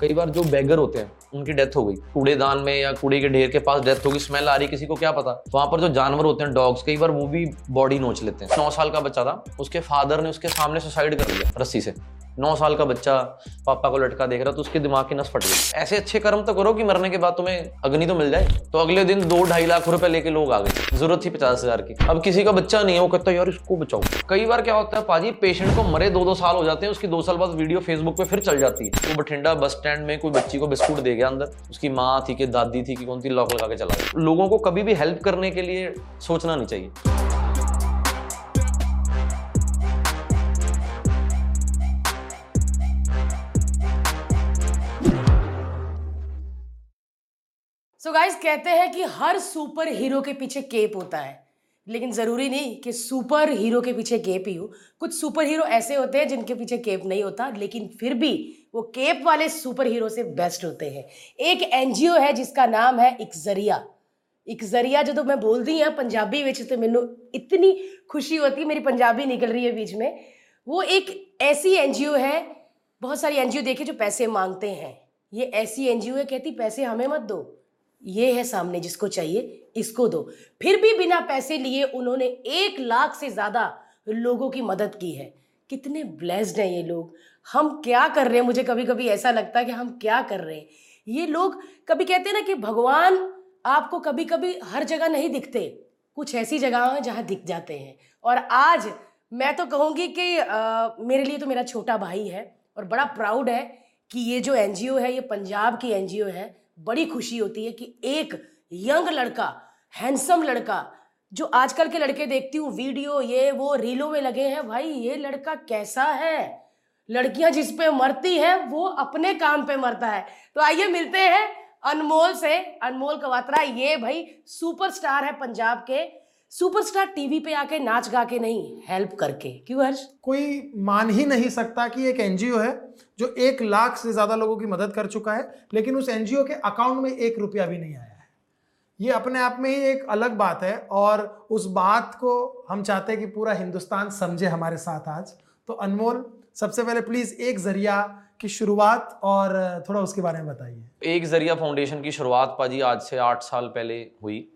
कई बार जो बैगर होते हैं उनकी डेथ हो गई कूड़ेदान में या कूड़े के ढेर के पास डेथ हो गई, स्मेल आ रही, किसी को क्या पता। वहां पर जो जानवर होते हैं डॉग्स, कई बार वो भी बॉडी नोच लेते हैं। 9 साल का बच्चा था, उसके फादर ने उसके सामने सुसाइड कर लिया रस्सी से। 9 साल का बच्चा पापा को लटका देख रहा तो उसके दिमाग की नस फट गई। ऐसे अच्छे कर्म तो करो कि मरने के बाद तुम्हें अग्नि तो मिल जाए। तो अगले दिन 2-2.5 लाख रुपए लेके लोग आ गए, जरूरत थी 50,000 की। अब किसी का बच्चा नहीं है, वो कहता है यार इसको बचाओ। कई बार क्या होता है पाजी, पेशेंट को मरे 2-2 साल हो जाते हैं, उसकी 2 साल बाद वीडियो फेसबुक पे फिर चल जाती है। वो बठिंडा बस स्टैंड में कोई बच्ची को बिस्कुट दे गया अंदर, उसकी माँ थी कि दादी थी कि कौन थी, लॉक लगा के चला गया। लोगों को कभी भी हेल्प करने के लिए सोचना नहीं चाहिए। So guys, कहते हैं कि हर सुपर हीरो के पीछे कैप होता है, लेकिन ज़रूरी नहीं कि सुपर हीरो के पीछे कैप ही हो। कुछ सुपर हीरो ऐसे होते हैं जिनके पीछे कैप नहीं होता, लेकिन फिर भी वो कैप वाले सुपर हीरो से बेस्ट होते हैं। एक NGO है जिसका नाम है एक जरिया। एक जरिया जो तो मैं बोलती हाँ पंजाबी विच, तो मैनू इतनी खुशी होती, मेरी पंजाबी निकल रही है बीच में। वो एक ऐसी NGO है, बहुत सारी NGO देखे जो पैसे मांगते हैं, ये ऐसी NGO है कहती पैसे हमें मत दो, ये है सामने जिसको चाहिए इसको दो। फिर भी बिना पैसे लिए उन्होंने 1 लाख से ज़्यादा लोगों की मदद की है। कितने ब्लेस्ड हैं ये लोग। हम क्या कर रहे हैं, मुझे कभी कभी ऐसा लगता है कि हम क्या कर रहे हैं। ये लोग कभी कहते हैं ना कि भगवान आपको कभी कभी हर जगह नहीं दिखते, कुछ ऐसी जगह हैं जहाँ दिख जाते हैं। और आज मैं तो कहूँगी कि मेरे लिए तो मेरा छोटा भाई है और बड़ा प्राउड है कि ये जो NGO है ये पंजाब की NGO है। बड़ी खुशी होती है कि एक यंग लड़का, हैंडसम लड़का, जो आजकल के लड़के देखती हूँ वीडियो ये वो रीलों में लगे हैं, भाई ये लड़का कैसा है। लड़कियां जिस पे मरती हैं वो अपने काम पे मरता है। तो आइए मिलते हैं अनमोल से, अनमोल कवात्रा। ये भाई सुपरस्टार है पंजाब के, सुपरस्टार टीवी पे आके नाच गा के नहीं, हेल्प करके। क्यों हर्ष, कोई मान ही नहीं सकता कि एक NGO है जो 1 लाख से ज़्यादा लोगों की मदद कर चुका है, लेकिन उस NGO के अकाउंट में 1 रुपया भी नहीं आया है। ये अपने आप में ही एक अलग बात है और उस बात को हम चाहते हैं कि पूरा हिंदुस्तान समझे हमारे साथ आज। तो अनमोल, सबसे पहले प्लीज़ एक जरिया की शुरुआत और थोड़ा उसके बारे में बताइए। एक जरिया फाउंडेशन की शुरुआत पाजी आज से 8 साल पहले हुई।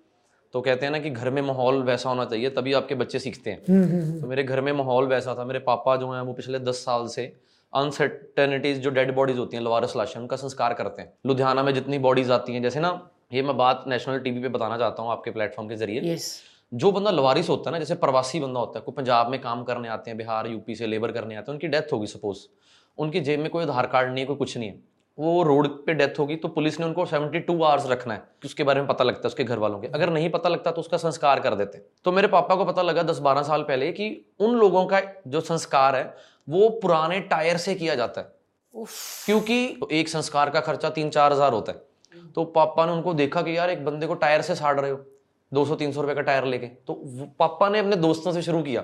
तो कहते हैं ना कि घर में माहौल वैसा होना चाहिए तभी आपके बच्चे सीखते हैं। तो मेरे घर में माहौल वैसा था। मेरे पापा जो हैं वो पिछले 10 साल से अनसर्टेनिटीज, जो डेड बॉडीज होती हैं, लवारस लाशें, उनका संस्कार करते हैं। लुधियाना में जितनी बॉडीज आती हैं, जैसे ना ये मैं बात नेशनल टीवी पे बताना चाहता हूँ आपके प्लेटफॉर्म के जरिए। जो बंदा लवारिस होता है ना, जैसे प्रवासी बंदा होता है, कोई पंजाब में काम करने आते हैं, बिहार यूपी से लेबर करने आते हैं, उनकी डेथ होगी सपोज, उनकी जेब में कोई आधार कार्ड नहीं है, कोई कुछ नहीं है, वो रोड पे डेथ होगी, तो पुलिस ने उनको 72 आवर्स रखना है कि उसके बारे में पता लगता है उसके घर वालों के, अगर नहीं पता लगता तो उसका संस्कार कर देते। तो मेरे पापा को पता लगा 10-12 साल पहले कि उन लोगों का जो संस्कार है वो पुराने टायर से किया जाता है, क्योंकि एक संस्कार का खर्चा 3-4 हज़ार होता है। तो पापा ने उनको देखा कि यार एक बंदे को टायर से साड़ रहे हो, 200-300 रुपये का टायर लेके। तो पापा ने अपने दोस्तों से शुरू किया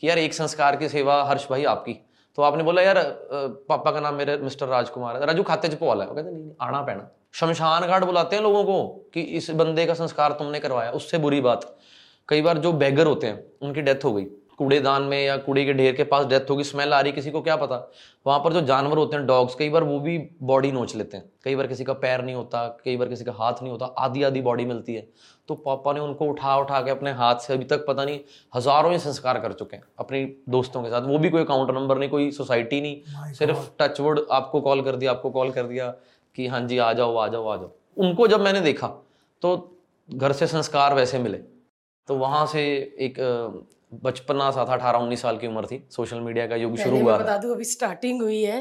कि यार एक संस्कार की सेवा हर्ष भाई आपकी। तो आपने बोला यार पापा का नाम मेरे मिस्टर राजकुमार है, राजू खाते च पवाला है। वो कहते नहीं, आना पैना। शमशान घाट बुलाते हैं लोगों को कि इस बंदे का संस्कार तुमने करवाया। उससे बुरी बात, कई बार जो बैगर होते हैं उनकी डेथ हो गई कूड़ेदान में या कूड़े के ढेर के पास डेथ होगी, स्मेल आ रही, किसी को क्या पता। वहाँ पर जो जानवर होते हैं डॉग्स, कई बार वो भी बॉडी नोच लेते हैं। कई बार किसी का पैर नहीं होता, कई बार किसी का हाथ नहीं होता, आधी आधी बॉडी मिलती है। तो पापा ने उनको उठा उठा के अपने हाथ से अभी तक पता नहीं हज़ारों ही संस्कार कर चुके हैं अपने दोस्तों के साथ। वो भी कोई अकाउंट नंबर नहीं, कोई सोसाइटी नहीं, सिर्फ टचवुड आपको कॉल कर दिया, आपको कॉल कर दिया कि हाँ जी आ जाओ आ जाओ आ जाओ। उनको जब मैंने देखा तो घर से संस्कार वैसे मिले। तो वहाँ से एक बचपना सा था, 18-19 साल की उम्र थी, सोशल मीडिया का युग शुरू हुआ। बता दूं अभी स्टार्टिंग हुई है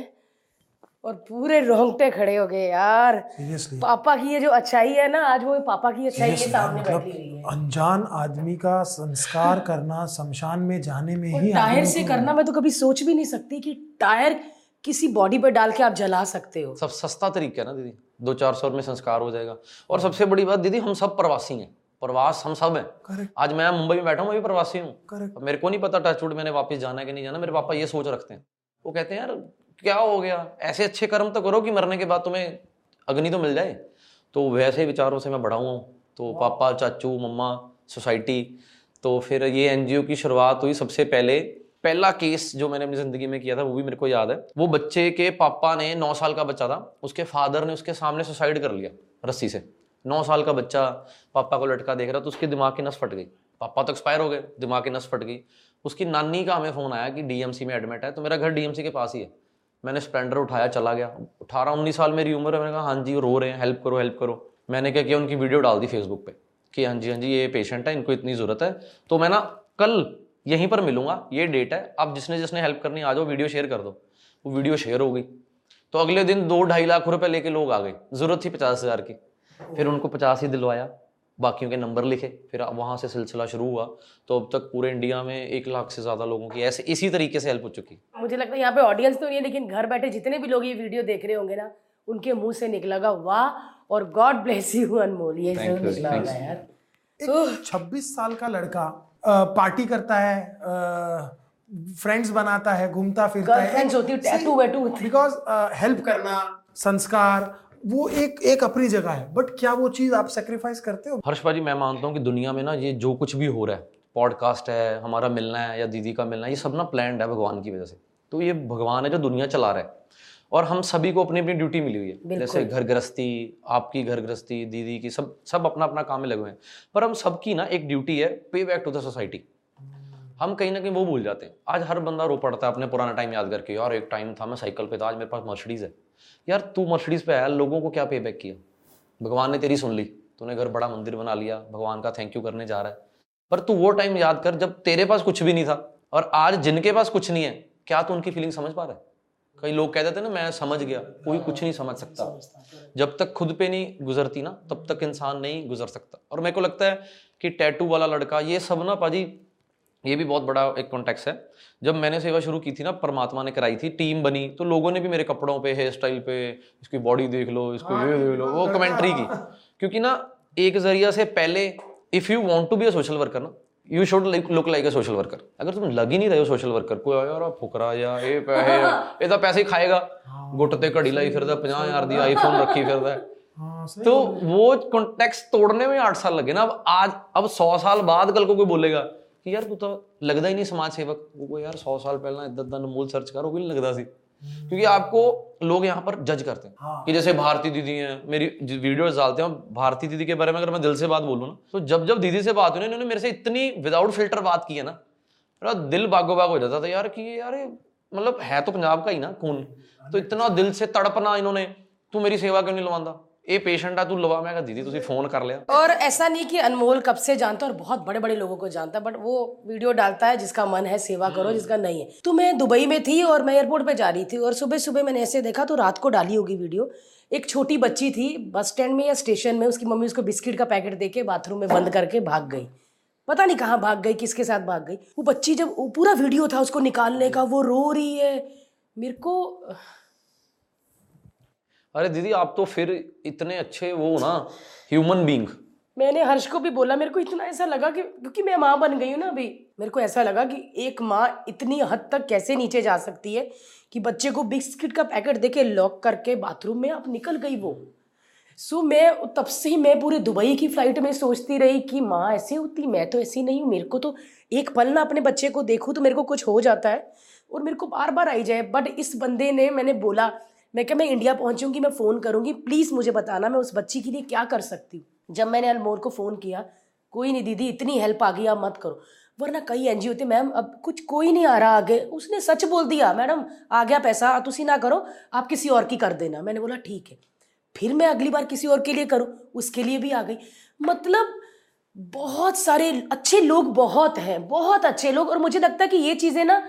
और पूरे रोंगटे खड़े हो गए यार। Seriously? पापा की ये जो अच्छाई है ना, आज वो पापा की अच्छाई के सामने बैठी हुई है। अनजान आदमी का संस्कार करना, शमशान में जाने में ही टायर से करना, मैं तो कभी सोच भी नहीं सकती कि टायर किसी बॉडी पर डाल के आप जला सकते हो। सब सस्ता तरीका है ना दीदी, 200-400 में संस्कार हो जाएगा। और सबसे बड़ी बात दीदी, हम सब प्रवासी हैं, प्रवास हम सब हैं। आज मैं मुंबई में बैठा हूँ, मैं भी प्रवासी हूँ। मेरे को नहीं पता टचवुड मैंने वापस जाना है कि नहीं जाना। मेरे पापा ये सोच रखते हैं, वो कहते हैं यार क्या हो गया, ऐसे अच्छे कर्म तो करो कि मरने के बाद तुम्हें अग्नि तो मिल जाए। तो वैसे विचारों से मैं बड़ा हुआ हूँ। तो पापा, चाचू, मम्मा, सोसाइटी। तो फिर ये NGO की शुरुआत हुई। सबसे पहले पहला केस जो मैंने अपनी जिंदगी में किया था वो भी मेरे को याद है। वो बच्चे के पापा ने 9 साल का बच्चा था, उसके फादर ने उसके सामने सुसाइड कर लिया रस्सी से। 9 साल का बच्चा पापा को लटका देख रहा, तो उसके दिमाग की नस फट गई। पापा तो एक्सपायर हो गए, दिमाग की नस फट गई। उसकी नानी का हमें फ़ोन आया कि डीएमसी में एडमिट है, तो मेरा घर डीएमसी के पास ही है। मैंने स्प्लेंडर उठाया, चला गया। 18-19 साल मेरी उम्र है। मैंने कहा हाँ जी वो रो रहे हैं, हेल्प करो हेल्प करो। मैंने क्या किया, उनकी वीडियो डाल दी फेसबुक पे कि हाँ जी ये पेशेंट है, इनको इतनी ज़रूरत है, तो मैं ना कल यहीं पर मिलूंगा, ये डेट है, आप जिसने जिसने हेल्प करनी आ जाओ, वीडियो शेयर कर दो। वो वीडियो शेयर हो गई, तो अगले दिन 2-2.5 लाख रुपए लेके लोग आ गए। ज़रूरत थी 50,000 की, फिर उनको 50 ही दिलवाया, बाकियों के नंबर लिखे, फिर वहाँ से सिलसिला शुरू हुआ। तो अब तक पूरे इंडिया में 1 लाख से ज़्यादा लोगों की ऐसे इसी तरीके से हेल्प हो चुकी। मुझे लगता है यहाँ पे ऑडियंस तो नहीं है, लेकिन घर बैठे जितने भी लोग ये वीडियो देख रहे होंगे ना, उनके मुंह से निकलेगा वाह और गॉड ब्लेस यू अनमोल। ये जरूर निकला होगा यार। 26 साल का लड़का पार्टी करता है, फ्रेंड्स बनाता है, घूमता फिरता है, गर्लफ्रेंड्स होती है, टैटू वैटू, बिकॉज हेल्प करना संस्कार वो एक अपनी जगह है। बट क्या वो चीज़ आप सेक्रीफाइस करते हो? हर्ष भाजी मैं मानता हूँ कि दुनिया में ना ये जो कुछ भी हो रहा है, पॉडकास्ट है, हमारा मिलना है या दीदी का मिलना है, ये सब ना प्लान्ड है भगवान की वजह से। तो ये भगवान है जो दुनिया चला रहा है और हम सभी को अपनी अपनी ड्यूटी मिली हुई है। जैसे घर गृहस्थी, आपकी घर गृहस्थी, दीदी की, सब अपना अपना काम में लगे हुए हैं। पर हम सबकी ना एक ड्यूटी है, पे बैक टू द सोसाइटी। हम कहीं ना कहीं वो भूल जाते हैं। आज हर बंदा रो पड़ता है अपने पुराना टाइम याद करके, यार एक टाइम था मैं साइकिल पे था, आज मेरे पास मर्सिडीज है। यार तू मर्सिडीज पे आया, लोगों को क्या पे बैक किया? भगवान ने तेरी सुन ली, तूने घर बड़ा मंदिर बना लिया, भगवान का थैंक यू करने जा रहा है। पर तू वो टाइम याद कर जब तेरे पास कुछ भी नहीं था, और आज जिनके पास कुछ नहीं है, क्या तू उनकी फीलिंग समझ पा रहा है? कई लोग कह देते ना मैं समझ गया, कोई कुछ नहीं समझ सकता। जब तक खुद पे नहीं गुजरती ना, तब तक इंसान नहीं गुजर सकता। और मेरे को लगता है कि टैटू वाला लड़का ये सब ना पाजी, ये भी बहुत बड़ा एक कॉन्टेक्स्ट है। जब मैंने सेवा शुरू की थी ना, परमात्मा ने कराई थी, टीम बनी, तो लोगों ने भी मेरे कपड़ों पे, हेयर स्टाइल पे, इसकी बॉडी देख लो, इसको ये देख लो, वो कमेंट्री की। क्योंकि ना एक जरिया से पहले if you want to be a social worker ना, you should look like a social worker. अगर तुम लग ही नहीं रहे हो सोशल वर्कर को, यार फुकरा या ये तो पैसे ही खाएगा, गुट ते घड़ी लाई फिरदा, 50,000 दी आईफोन रखी फिरदा। तो वो कॉन्टेक्स्ट तोड़ने में 8 साल लगे ना। अब 100 साल बाद कल को कोई बोलेगा कि यार तू तो लगदा ही नहीं समाज सेवक। वो यार 100 साल पहले इद्दत दा अनमोल सर्च करो, कोई नहीं लगदा सी। क्योंकि आपको लोग यहाँ पर जज करते हैं कि जैसे भारती दीदी हैं, मेरी वीडियोस डालते हैं भारती दीदी के बारे में, अगर मैं दिल से बात बोलूँ ना, तो जब दीदी से बात हुई ना, इन्होंने मेरे से इतनी विदाउट फिल्टर बात की है ना, मेरा दिल बागो बाग हो जाता था यार कि यार मतलब है तो पंजाब का ही ना, कौन तो इतना दिल से तड़पना इन्होंने, तू मेरी सेवा क्यों नहीं लवांदा, ये पेशेंट है तू लवा। मैं कहा दीदी तुसी फोन कर लिया। और ऐसा नहीं कि अनमोल कब से जानता और बहुत बड़े बड़े लोगों को जानता, बट वो वीडियो डालता है जिसका मन है सेवा करो, जिसका नहीं है। तो मैं दुबई में थी और मैं एयरपोर्ट पे जा रही थी, और सुबह सुबह मैंने ऐसे देखा, तो रात को डाली होगी वीडियो। एक छोटी बच्ची थी बस स्टैंड में या स्टेशन में, उसकी मम्मी उसको बिस्किट का पैकेट दे के बाथरूम में बंद करके भाग गई। पता नहीं कहाँ भाग गई, किसके साथ भाग गई। वो बच्ची जब पूरा वीडियो था उसको निकालने का, वो रो रही है। मेरे को अरे दीदी आप तो फिर इतने अच्छे वो ना ह्यूमन बीइंग। मैंने हर्ष को भी बोला, मेरे को इतना ऐसा लगा कि क्योंकि मैं माँ बन गई हूँ ना अभी, मेरे को ऐसा लगा कि एक माँ इतनी हद तक कैसे नीचे जा सकती है कि बच्चे को बिस्किट का पैकेट देके लॉक करके बाथरूम में आप निकल गई वो। सो मैं तब से ही मैं पूरे दुबई की फ्लाइट में सोचती रही कि माँ ऐसी होती, मैं तो ऐसी नहीं हूँ। मेरे को तो एक पल ना अपने बच्चे को देखूँ तो मेरे को कुछ हो जाता है और मेरे को बार बार आई जाए। बट इस बंदे ने, मैंने बोला मैं इंडिया पहुंचूंगी, मैं फ़ोन करूंगी, प्लीज़ मुझे बताना मैं उस बच्ची के लिए क्या कर सकती हूँ। जब मैंने अनमोल को फ़ोन किया, कोई नहीं दीदी इतनी हेल्प आ गई आप मत करो, वरना कई एनजीओ थे मैम अब कुछ कोई नहीं आ रहा आगे। उसने सच बोल दिया, मैडम आ गया पैसा, तुसी ना करो आप किसी और की कर देना। मैंने बोला ठीक है, फिर मैं अगली बार किसी और के लिए करूँ, उसके लिए भी आ गई। मतलब बहुत सारे अच्छे लोग बहुत हैं, बहुत अच्छे लोग। और मुझे लगता है कि ये चीज़ें ना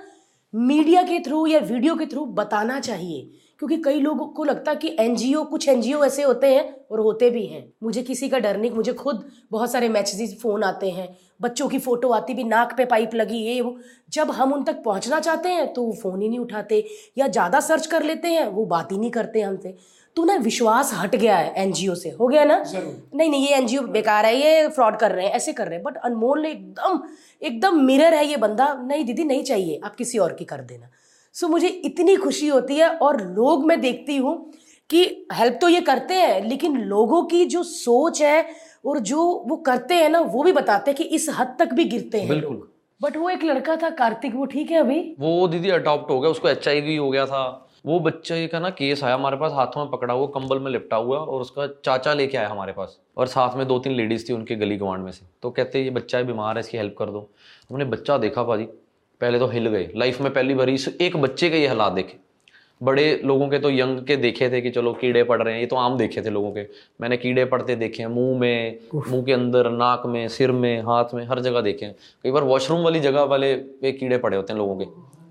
मीडिया के थ्रू या वीडियो के थ्रू बताना चाहिए, क्योंकि कई लोगों को लगता है कि एनजीओ, कुछ एनजीओ ऐसे होते हैं और होते भी हैं। मुझे किसी का डर नहीं, मुझे खुद बहुत सारे मैसेजेस, फ़ोन आते हैं, बच्चों की फ़ोटो आती भी, नाक पे पाइप लगी ये वो। जब हम उन तक पहुंचना चाहते हैं तो वो फ़ोन ही नहीं उठाते, या ज़्यादा सर्च कर लेते हैं, वो बात ही नहीं करते हमसे। तो ना विश्वास हट गया है एनजीओ से, हो गया ना, नहीं ये एनजीओ बेकार है, ये फ्रॉड कर रहे हैं, ऐसे कर रहे हैं। बट अनमोल ने एकदम मिरर है ये बंदा, नहीं दीदी नहीं चाहिए आप किसी और की कर देना। सो मुझे इतनी खुशी होती है। और लोग, मैं देखती हूँ कि हेल्प तो ये करते हैं, लेकिन लोगों की जो सोच है और जो वो करते हैं ना, वो भी बताते हैं कि इस हद तक भी गिरते हैं। बिल्कुल बट वो एक लड़का था कार्तिक, वो ठीक है अभी? वो दीदी अडॉप्ट हो गया, उसको HIV हो गया था। वो बच्चे का ना केस आया हमारे पास, हाथों में पकड़ा हुआ, कंबल में लिपटा हुआ, और उसका चाचा लेके आया हमारे पास, और साथ में 2-3 लेडीज थी उनके गली गवांड में से। तो कहते ये बच्चा है, बीमार है, इसकी हेल्प कर दो। हमने बच्चा देखा भाजी, पहले तो हिल गए, लाइफ में पहली बार एक बच्चे के ये हालात देखे। बड़े लोगों के तो यंग के देखे थे कि चलो कीड़े पड़ रहे हैं, ये तो आम देखे थे लोगों के। मैंने कीड़े पड़ते देखे हैं मुंह के अंदर, नाक में, सिर में, हाथ में, हर जगह देखे हैं। कई बार वॉशरूम वाली जगह वाले पे कीड़े पड़े होते हैं लोगों के,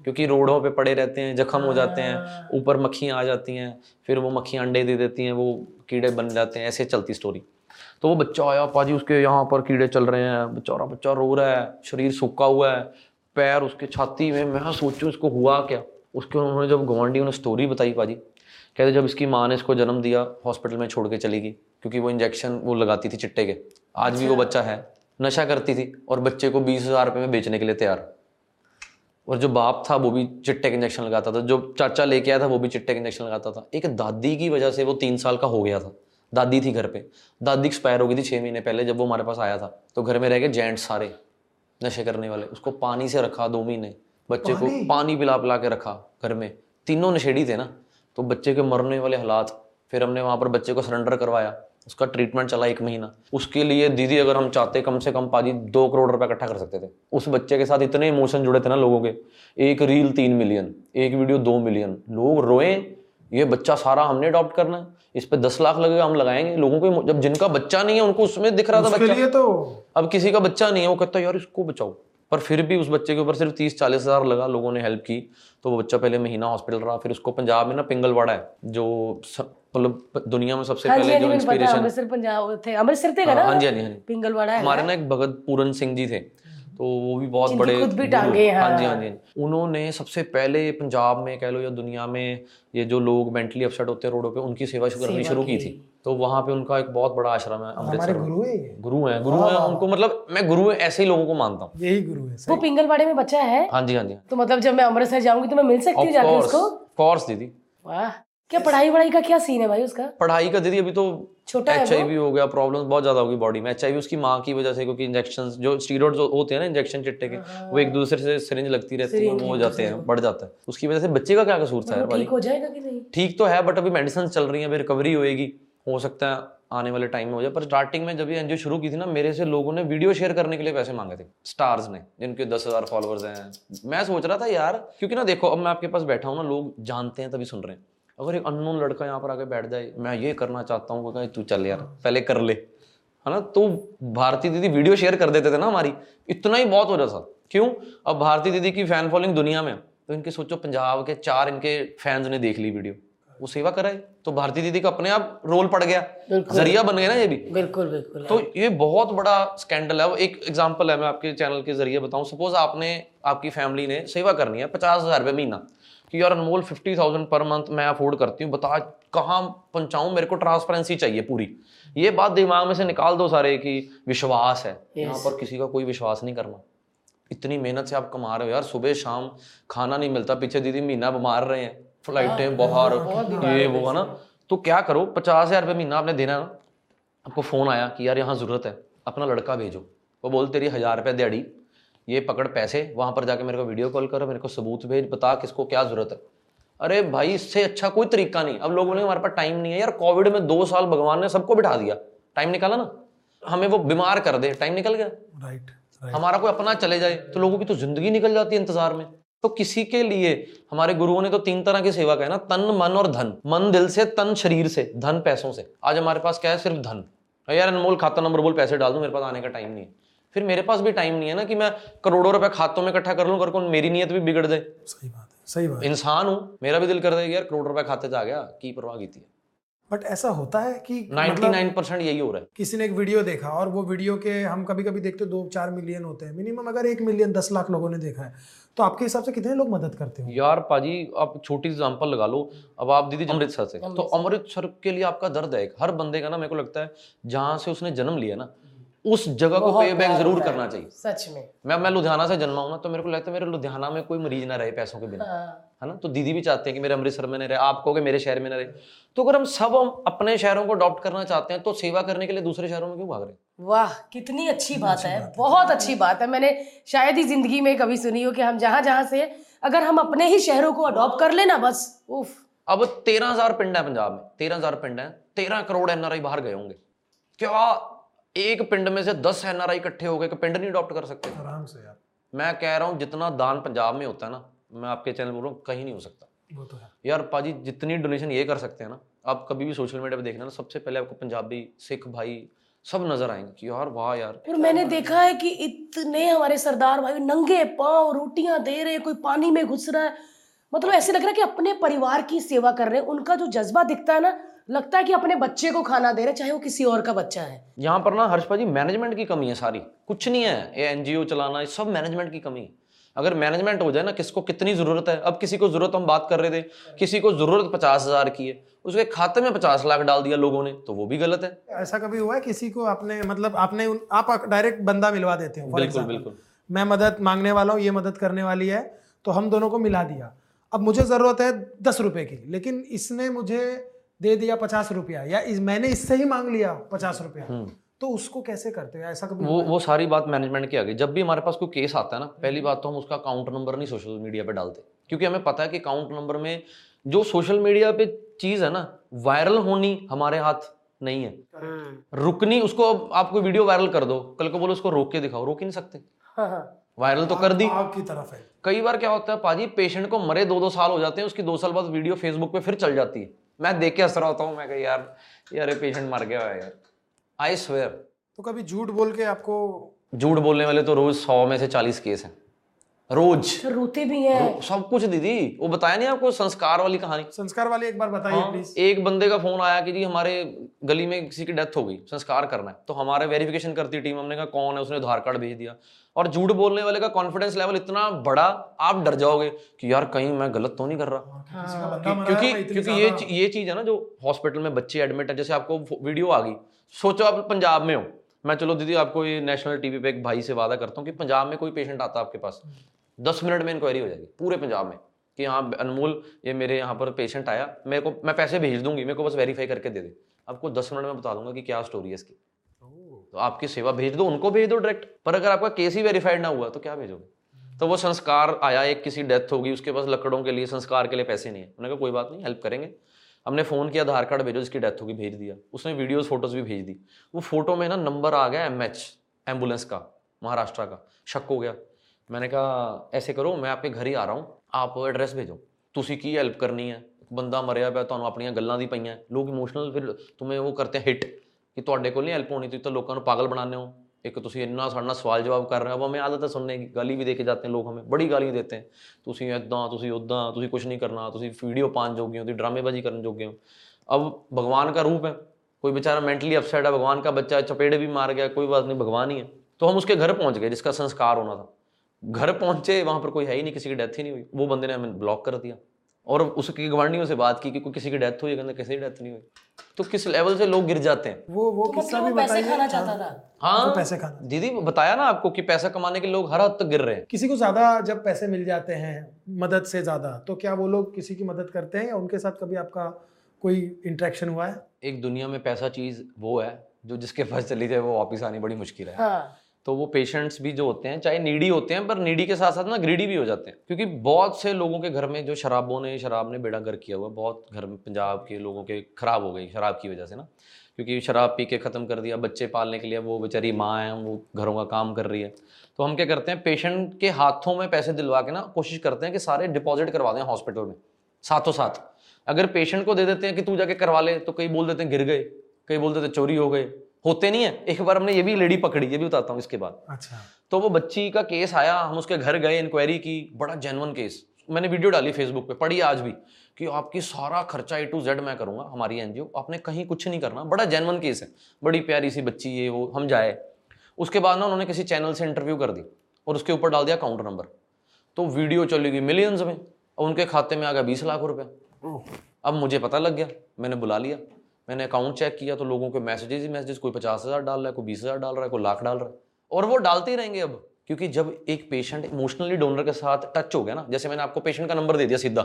क्योंकि रोडों पे पड़े रहते हैं, जख्म हो जाते हैं, ऊपर मक्खियाँ आ जाती हैं, फिर वो मक्खियाँ अंडे दे देती हैं, वो कीड़े बन जाते हैं, ऐसे चलती स्टोरी। तो वो बच्चा आया पाजी, उसके यहाँ पर कीड़े चल रहे हैं, बच्चा रो रहा है, शरीर सूखा हुआ है, पैर उसके छाती में। मैं सोचूं इसको हुआ क्या। उसके उन्होंने जब गवांडी उन्हें स्टोरी बताई पाजी, कहते जब इसकी माँ ने इसको जन्म दिया हॉस्पिटल में छोड़ के चली गई, क्योंकि वो इंजेक्शन वो लगाती थी चिट्टे के, आज भी वो बच्चा है, नशा करती थी और बच्चे को 20,000 रुपये में बेचने के लिए तैयार। और जो बाप था वो भी चिट्टे का इंजेक्शन लगाता था, जो चाचा लेके आया था वो भी चिट्टे का इंजेक्शन लगाता था। एक दादी की वजह से वो 3 साल का हो गया था, दादी थी घर पे, दादी एक्सपायर हो गई थी 6 महीने पहले जब वो हमारे पास आया था। तो घर में रह गए जेंट्स सारे नशे करने वाले, उसको पानी से रखा 2 महीने, बच्चे को पानी पिला के रखा घर में, तीनों नशेड़ी थे ना। तो बच्चे के मरने वाले हालात, फिर हमने वहाँ पर बच्चे को सरेंडर करवाया, उसका ट्रीटमेंट चला 1 महीना। उसके लिए दीदी अगर हम चाहते कम से कम पाजी 2 करोड़ रुपए इकट्ठा कर सकते थे। उस बच्चे के साथ इतने इमोशन जुड़े थे ना लोगों के, एक रील 3 मिलियन, एक वीडियो 2 मिलियन, लोग रोए। ये बच्चा सारा हमने अडॉप्ट करना है, इस पे 10 लाख लगेगा, हम लगाएंगे लोगों को। जब जिनका बच्चा नहीं है उनको उसमें दिख रहा था बच्चा, तो अब किसी का बच्चा नहीं है, वो कहता है यार इसको बचाओ। पर फिर भी उस बच्चे के ऊपर सिर्फ 30-40 हज़ार लगा, लोगों ने हेल्प की। तो वो बच्चा पहले महीना हॉस्पिटल रहा, फिर उसको पंजाब में ना पिंगलवाड़ा है, जो मतलब दुनिया में सबसे पहले जो इंस्पिरेशन पंजाब थे, अमृतसर थे ना, हाँ जी पिंगलवाड़ा है हमारे ना। एक भगत पूरन सिंह जी थे, तो वो भी बहुत बड़े खुद भी टांगे हैं, हाँ जी। उन्होंने सबसे पहले पंजाब में कह लो या दुनिया में ये जो लोग मेंटली अपसेट होते हैं रोडों पे, उनकी सेवा करनी शुरू की थी। तो वहाँ पे उनका एक बहुत बड़ा आश्रम है अमृतसर। गुरु हैं उनको, मतलब मैं गुरु ऐसे ही लोगों को मानता हूँ, यही गुरु है। वो पिंगलवाड़े में बच्चा है, हाँ जी। तो मतलब जब मैं अमृतसर जाऊंगी तो मैं मिल सकती हूँ दीदी? वाह, क्या पढ़ाई का क्या सीन है भाई उसका? पढ़ाई का दीदी अभी तो छोटा है, HIV हो गया, प्रॉब्लम्स बहुत ज्यादा होगी बॉडी में। HIV उसकी माँ की वजह से, क्योंकि इंजेक्शंस जो स्टीरॉइड जो होते हैं ना, इंजेक्शन चिट्टे के, वो एक दूसरे से सिरिंज लगती रहती है, हो जाते हैं, बढ़ जाता है। उसकी वजह से बच्चे का क्या कसूर था भाई? ठीक हो जाएगा कि नहीं? ठीक तो है, बट अभी मेडिसिन चल रही है, रिकवरी होएगी, हो सकता है आने वाले टाइम में हो जाए। पर स्टार्टिंग में जब ये NGO शुरू की थी ना, मेरे से लोगों ने वीडियो शेयर करने के लिए पैसे मांगे थे, स्टार्स ने, जिनके 10,000 फॉलोअर्स हैं। मैं सोच रहा था यार, क्योंकि ना देखो अब मैं आपके पास बैठा हूँ ना, लोग जानते हैं तभी सुन रहे हैं। अगर एक अननोन लड़का यहाँ पर आके बैठ जाए, मैं ये करना चाहता हूँ, कहा तू चल यार पहले कर ले, है ना। तो भारती दीदी वीडियो शेयर कर देते थे ना हमारी, इतना ही बहुत हो जाता। क्यों? अब भारती दीदी की फैन फॉलोइंग दुनिया में, तो इनके सोचो पंजाब के 4 इनके फैंस ने देख ली वीडियो, वो सेवा कराए, तो भारती दीदी का अपने आप रोल पड़ गया, जरिया बन गया ना ये भी। बिल्कुल। तो ये बहुत बड़ा स्कैंडल है। वो एक एग्जाम्पल है, मैं आपके चैनल के जरिए बताऊँ। सपोज आपने, आपकी फैमिली ने सेवा करनी है, 50,000 रुपये महीना, कि यार अनमोल 50,000 पर मंथ मैं अफोर्ड करती हूँ, बता कहाँ पहुँचाऊँ, मेरे को ट्रांसपेरेंसी चाहिए पूरी। ये बात दिमाग में से निकाल दो सारे कि विश्वास है, यहाँ पर किसी का कोई विश्वास नहीं करना। इतनी मेहनत से आप कमा रहे हो यार, सुबह शाम खाना नहीं मिलता, पीछे दीदी महीना बीमार रहे हैं, फ्लाइटें बाहर, ये वो, है ना। तो क्या करो, 50,000 रुपये महीना आपने देना। आपको फ़ोन आया कि यार यहाँ ज़रूरत है, अपना लड़का भेजो, वो बोल तेरी 1000 रुपये दिहाड़ी, ये पकड़ पैसे, वहां पर जाके मेरे को वीडियो कॉल करो, मेरे को सबूत भेज, बता किसको क्या जरूरत है। अरे भाई, इससे अच्छा कोई तरीका नहीं। अब लोगों ने, हमारे पास टाइम नहीं है यार, कोविड में 2 साल भगवान ने सबको बिठा दिया, टाइम निकाला ना, हमें वो बीमार कर दे, टाइम निकल गया। राइट। हमारा कोई अपना चले जाए तो लोगों की तो जिंदगी निकल जाती है इंतजार में। तो किसी के लिए हमारे गुरुओं ने तो 3 तरह की सेवा का है ना, तन, मन और धन। मन दिल से, तन शरीर से, धन पैसों से। आज हमारे पास क्या है? सिर्फ धन। यार अनमोल खाता नंबर बोल, पैसे डाल दूं, मेरे पास आने का टाइम नहीं है। फिर मेरे पास भी टाइम नहीं है ना कि मैं करोड़ों रुपए खातों में इकट्ठा कर लूं, अगर मेरी नीयत भी बिगड़ जाए। सही बात है। इंसान हूँ, मेरा भी दिल कर देगा यार करोड़ रुपए खाते जा गया, की परवाह की थी। बट ऐसा होता है कि 99% यही हो रहा है। किसी ने एक वीडियो देखा, और वो वीडियो के हम कभी कभी देखते 2-4 मिलियन होते हैं मिनिमम, अगर 1 मिलियन 10 लाख लोगों ने देखा है, तो आपके हिसाब से कितने लोग मदद करते हैं? यार पाजी, आप छोटी एग्जांपल लगा लो। अब आप दीदी अमृतसर से, तो अमृतसर के लिए आपका दर्द है हर बंदे का ना। मेरे को लगता है जहाँ से उसने जन्म लिया ना, उस जगह को पे बैक जरूर करना चाहिए। सच में, मैं लुधियाना से जन्मा हूँ ना, तो मेरे को लगता है मेरे लुधियाना में कोई मरीज ना रहे पैसों के बिना, है ना। तो दीदी भी चाहते हैं कि मेरे अमृतसर में न रहे, आप कहोगे मेरे शहर में न रहे। तो अगर हम सब अपने शहरों को अडॉप्ट करना चाहते हैं, तो सेवा करने के लिए दूसरे शहरों में क्यों भाग रहे हैं? वाह कितनी अच्छी बात है, बहुत अच्छी बात है। मैंने शायद ही जिंदगी में कभी सुनी हो कि हम जहाँ जहाँ से अगर हम अपने ही शहरों को अडॉप्ट कर लेना बस उफ। अब 13,000 पिंड है पंजाब में, 13,000 पिंड है, 13 करोड़ NRI बाहर गए होंगे। क्या एक पिंड में से 10 NRI इकट्ठे हो गए पिंड नहीं अडॉप्ट कर सकते आराम से? यार मैं कह रहा हूँ जितना दान पंजाब में होता है ना, मैं आपके चैनल बोल रहा हूँ, कहीं नहीं हो सकता वो तो है। यार पाजी जितनी डोनेशन ये कर सकते हैं ना, आप कभी भी सोशल मीडिया पे देखना ना, सबसे पहले आपको पंजाबी सिख भाई सब नजर आएंगे कि यार वाह यार। और मैंने देखा है कि इतने हमारे सरदार भाई नंगे पाँव रोटियां दे रहे, कोई पानी में घुस रहा है, मतलब ऐसे लग रहा है कि अपने परिवार की सेवा कर रहे हैं। उनका जो जज्बा दिखता है ना, लगता है कि अपने बच्चे को खाना दे रहे चाहे वो किसी और का बच्चा है। यहाँ पर ना हर्षपा जी मैनेजमेंट की कमी है, सारी कुछ नहीं है, ये NGO चलाना सब मैनेजमेंट की कमी है। अगर मैनेजमेंट हो जाए ना किसको कितनी जरूरत है। अब किसी को जरूरत हम बात कर रहे थे, किसी को जरूरत 50,000 की है, उसके खाते में 50 लाख डाल दिया लोगों ने, तो वो भी गलत है। ऐसा कभी हुआ है किसी को आपने मतलब आपने आप डायरेक्ट बंदा मिलवा देते हो? बिल्कुल बिल्कुल, मैं मदद मांगने वाला हूँ, ये मदद करने वाली है, तो हम दोनों को मिला दिया। अब मुझे जरूरत है 10 रुपए की, लेकिन इसने मुझे दे दिया 50 रुपया, या मैंने इससे ही मांग लिया 50 रुपया, तो उसको कैसे करते हैं? ऐसा कभी वो सारी बात मैनेजमेंट की आ गई। जब भी हमारे पास कोई केस आता है ना, पहली बात तो हम उसका अकाउंट नंबर नहीं सोशल मीडिया पे डालते, क्योंकि हमें पता है कि अकाउंट नंबर में जो सोशल मीडिया पे चीज है ना, वायरल होनी हमारे हाथ नहीं है, रुकनी उसको। आप कोई वीडियो वायरल कर दो, कल को बोलो उसको रोक के दिखाओ, रोक ही नहीं सकते, वायरल तो कर दी आपकी तरफ है। कई बार क्या होता है पाजी, पेशेंट को मरे 2-2 साल हो जाते हैं, उसकी 2 साल बाद वीडियो फेसबुक पे फिर चल जाती है। मैं देख के हंस रहा होता हूँ, मैं कह यार पेशेंट मर गया है यार, आई स्वेयर। तो कभी झूठ बोल के आपको? झूठ बोलने वाले तो रोज 100 में से 40 केस हैं, रोज रोते भी हैं सब कुछ। दीदी वो बताया नहीं आपको संस्कार वाली कहानी? संस्कार वाली एक बार बताइए प्लीज। एक बंदे का फोन आया कि जी हमारे गली में किसी की डेथ हो गई, संस्कार करना है। तो हमारे वेरिफिकेशन करती टीम, हमने कहा कौन है, उसने आधार कार्ड भेज दिया। और झूठ बोलने वाले का कॉन्फिडेंस लेवल इतना बड़ा, आप डर जाओगे कि यार कहीं मैं गलत तो नहीं कर रहा। क्योंकि ये चीज है ना, जो हॉस्पिटल में बच्चे एडमिट है, जैसे आपको वीडियो आ गई, सोचो आप पंजाब में हो। मैं चलो दीदी आपको ये नेशनल टीवी पे एक भाई से वादा करता हूँ कि पंजाब में कोई पेशेंट आता है आपके पास, 10 मिनट में इंक्वायरी हो जाएगी पूरे पंजाब में कि हाँ अनमोल ये मेरे यहाँ पर पेशेंट आया, मेरे को मैं पैसे भेज दूंगी, मेरे को बस वेरीफाई करके दे दे। आपको 10 मिनट में बता दूंगा कि क्या स्टोरी है इसकी। तो आपकी सेवा भेज दो, उनको भेज दो डायरेक्ट। पर अगर आपका केस ही वेरीफाइड ना हुआ तो क्या भेजोगे? तो वो संस्कार आया, एक किसी डेथ होगी, उसके पास लकड़ों के लिए संस्कार के लिए पैसे नहीं है। उन्होंने कहा कोई बात नहीं, हेल्प करेंगे। हमने फ़ोन किया, आधार कार्ड भेजो जिसकी डेथ होगी, भेज दिया। उसने वीडियोस फोटोज भी भेज दी। वो फोटो में ना नंबर आ गया MH एम्बुलेंस का, महाराष्ट्र का। शक हो गया, मैंने कहा ऐसे करो मैं आपके घर ही आ रहा हूँ, आप एड्रेस भेजो, तुसी की हेल्प करनी है, बंदा मरिया पाया, तुहानूं अपनियां गल्लां दी पईयां, लोग इमोशनल फिर तुम्हें वो करते हैं हिट कि तुहाडे कोल नहीं हेल्प होनी, तुसीं तां लोकां नूं पागल बनाने हो, एक तुसीं इन्ना साढ़े नाल सवाल जवाब कर रहे हो। हमें आदत है सुनने की, गाली भी देके जाते हैं लोग, हमें बड़ी गाली देते हैं, तुसीं इदां, तुसीं उदां, तुसीं कुछ नहीं करना, तुसीं वीडियो पान जोगे हो, तुसीं ड्रामेबाजी करने जोगे हो। अब भगवान का रूप है, कोई बेचारा मेंटली अपसेट है, भगवान का बच्चा है, चपेड़े भी मार गया, कोई बात नहीं, भगवान ही है। तो हम उसके घर पहुँच गए जिसका संस्कार होना था। घर पहुँचे, वहाँ पर कोई है ही नहीं, किसी की डेथ ही नहीं हुई। वो बंदे ने हमें ब्लॉक कर दिया और उसकी गवर्नियों से बात की कि किसी की डेथ हुई, कहते किसी की डेथ नहीं हुई। तो किस लेवल से लोग गिर जाते हैं। वो तो किस्सा भी पैसे खाना चाहता था। हाँ पैसे खाना, दीदी बताया ना आपको कि पैसा कमाने के लोग हर हद तक गिर रहे हैं। किसी को ज्यादा जब पैसे मिल जाते हैं मदद से ज्यादा, तो क्या वो लोग किसी की मदद करते हैं? उनके साथ कभी आपका कोई इंटरेक्शन हुआ है? एक दुनिया में पैसा चीज वो है जो जिसके पास चली जाए वो वापिस आनी बड़ी मुश्किल है। तो वो पेशेंट्स भी जो होते हैं चाहे नीडी होते हैं, पर नीडी के साथ साथ ना ग्रीडी भी हो जाते हैं, क्योंकि बहुत से लोगों के घर में जो शराब ने बेड़ा गर्क किया हुआ, बहुत घर में पंजाब के लोगों के खराब हो गई शराब की वजह से ना, क्योंकि शराब पी के ख़त्म कर दिया। बच्चे पालने के लिए वो बेचारी माँ है, वो घरों का काम कर रही है। तो हम क्या करते हैं, पेशेंट के हाथों में पैसे दिलवा के ना कोशिश करते हैं कि सारे डिपॉजिट करवा दें हॉस्पिटल में साथों साथ। अगर पेशेंट को दे देते हैं कि तू जाके करवा ले, तो कई बोल देते हैं गिर गए, कई बोल देते हैं चोरी हो गए, होते नहीं है। एक बार हमने ये भी लेडी पकड़ी, ये भी बताता हूँ इसके बाद। अच्छा। तो वो बच्ची का केस आया, हम उसके घर गए, इंक्वायरी की, बड़ा जेन्युइन केस। मैंने वीडियो डाली फेसबुक पे, पड़ी आज भी, कि आपकी सारा खर्चा A to Z मैं करूंगा, हमारी NGO, आपने कहीं कुछ नहीं करना, बड़ा जेन्युइन केस है, बड़ी प्यारी सी बच्ची ये वो। हम जाए, उसके बाद ना उन्होंने किसी चैनल से इंटरव्यू कर दी और उसके ऊपर डाल दिया अकाउंट नंबर। तो वीडियो चली गई मिलियंस में, और उनके खाते में आ गया 20 लाख रुपये। अब मुझे पता लग गया, मैंने बुला लिया, मैंने अकाउंट चेक किया तो लोगों के मैसेजेस ही मैसेजेस, कोई 50,000 डाल रहा है, कोई 20,000 डाल रहा है, कोई लाख डाल रहा है, और वो डालते ही रहेंगे। अब क्योंकि जब एक पेशेंट इमोशनली डोनर के साथ टच हो गया ना, जैसे मैंने आपको पेशेंट का नंबर दे दिया सीधा,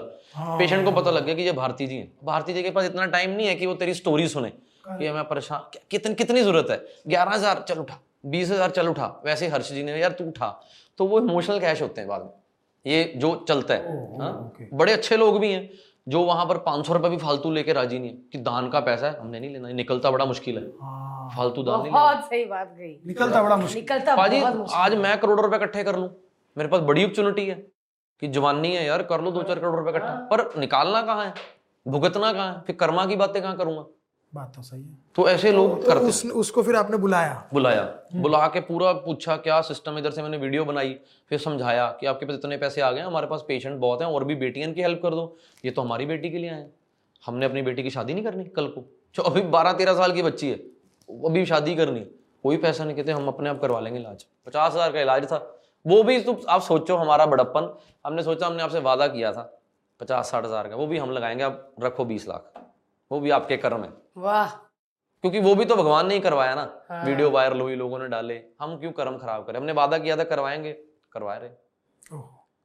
पेशेंट को पता लग गया कि ये भारती जी हैं। भारती जी के पास इतना टाइम नहीं है कि वो तेरी स्टोरी सुने, कि मैं परेशान, कितनी जरूरत है, 11,000 चल उठा, 20,000 चल उठा, वैसे हर्ष जी ने यार तू उठा, तो वो इमोशनल कैश होते हैं बाद में, ये जो चलता है। बड़े अच्छे लोग भी हैं जो वहां पर 500 रुपये भी फालतू लेके राजी नहीं है कि दान का पैसा है, हमने नहीं लेना, निकलता बड़ा मुश्किल है, फालतू दान नहीं, बहुत सही बात गई, निकलता बड़ा मुश्किल। आज मैं करोड़ों रुपए इकट्ठे कर लूं, मेरे पास बड़ी अपॉर्चुनिटी है कि जवानी है यार, कर लो 2-4 करोड़ रुपए इकट्ठा, पर निकालना कहाँ है, भुगतना कहाँ है, फिर कर्मा की बातें कहाँ करूंगा। बात तो सही है। तो ऐसे लोग तो करते हैं। उसको फिर आपने बुला के पूरा पूछा क्या सिस्टम, इधर से मैंने वीडियो बनाई, फिर समझाया कि आपके पास इतने पैसे आ गए, हमारे पास पेशेंट बहुत हैं और भी बेटियां की हेल्प कर दो, ये तो हमारी बेटी के लिए आए हैं, हमने अपनी बेटी की शादी नहीं करनी, कल को जो अभी 12-13 साल की बच्ची है अभी शादी करनी, कोई पैसा नहीं, कहते हम अपने आप करवा लेंगे इलाज। 50,000 का इलाज था वो भी, तो आप सोचो हमारा बड़प्पन, हमने सोचा हमने आपसे वादा किया था 50-60 हज़ार का, वो भी हम लगाएंगे, आप रखो 20 लाख, वो भी आपके कर्म है। वाह, क्योंकि वो भी तो भगवान ने ही करवाया ना। हाँ। वीडियो वायरल हुई, लोगों ने डाले, हम क्यों कर्म खराब करें, हमने वादा किया था करवाएंगे, करवाए रहे।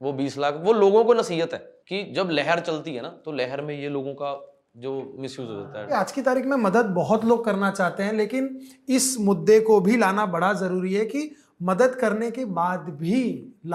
वो 20 लाख, वो लोगों को नसीहत है कि जब लहर चलती है ना, तो लहर में ये लोगों का जो मिसयूज हो जाता है। आज की तारीख में मदद बहुत लोग करना चाहते हैं, लेकिन इस मुद्दे को भी लाना बड़ा जरूरी है कि मदद करने के बाद भी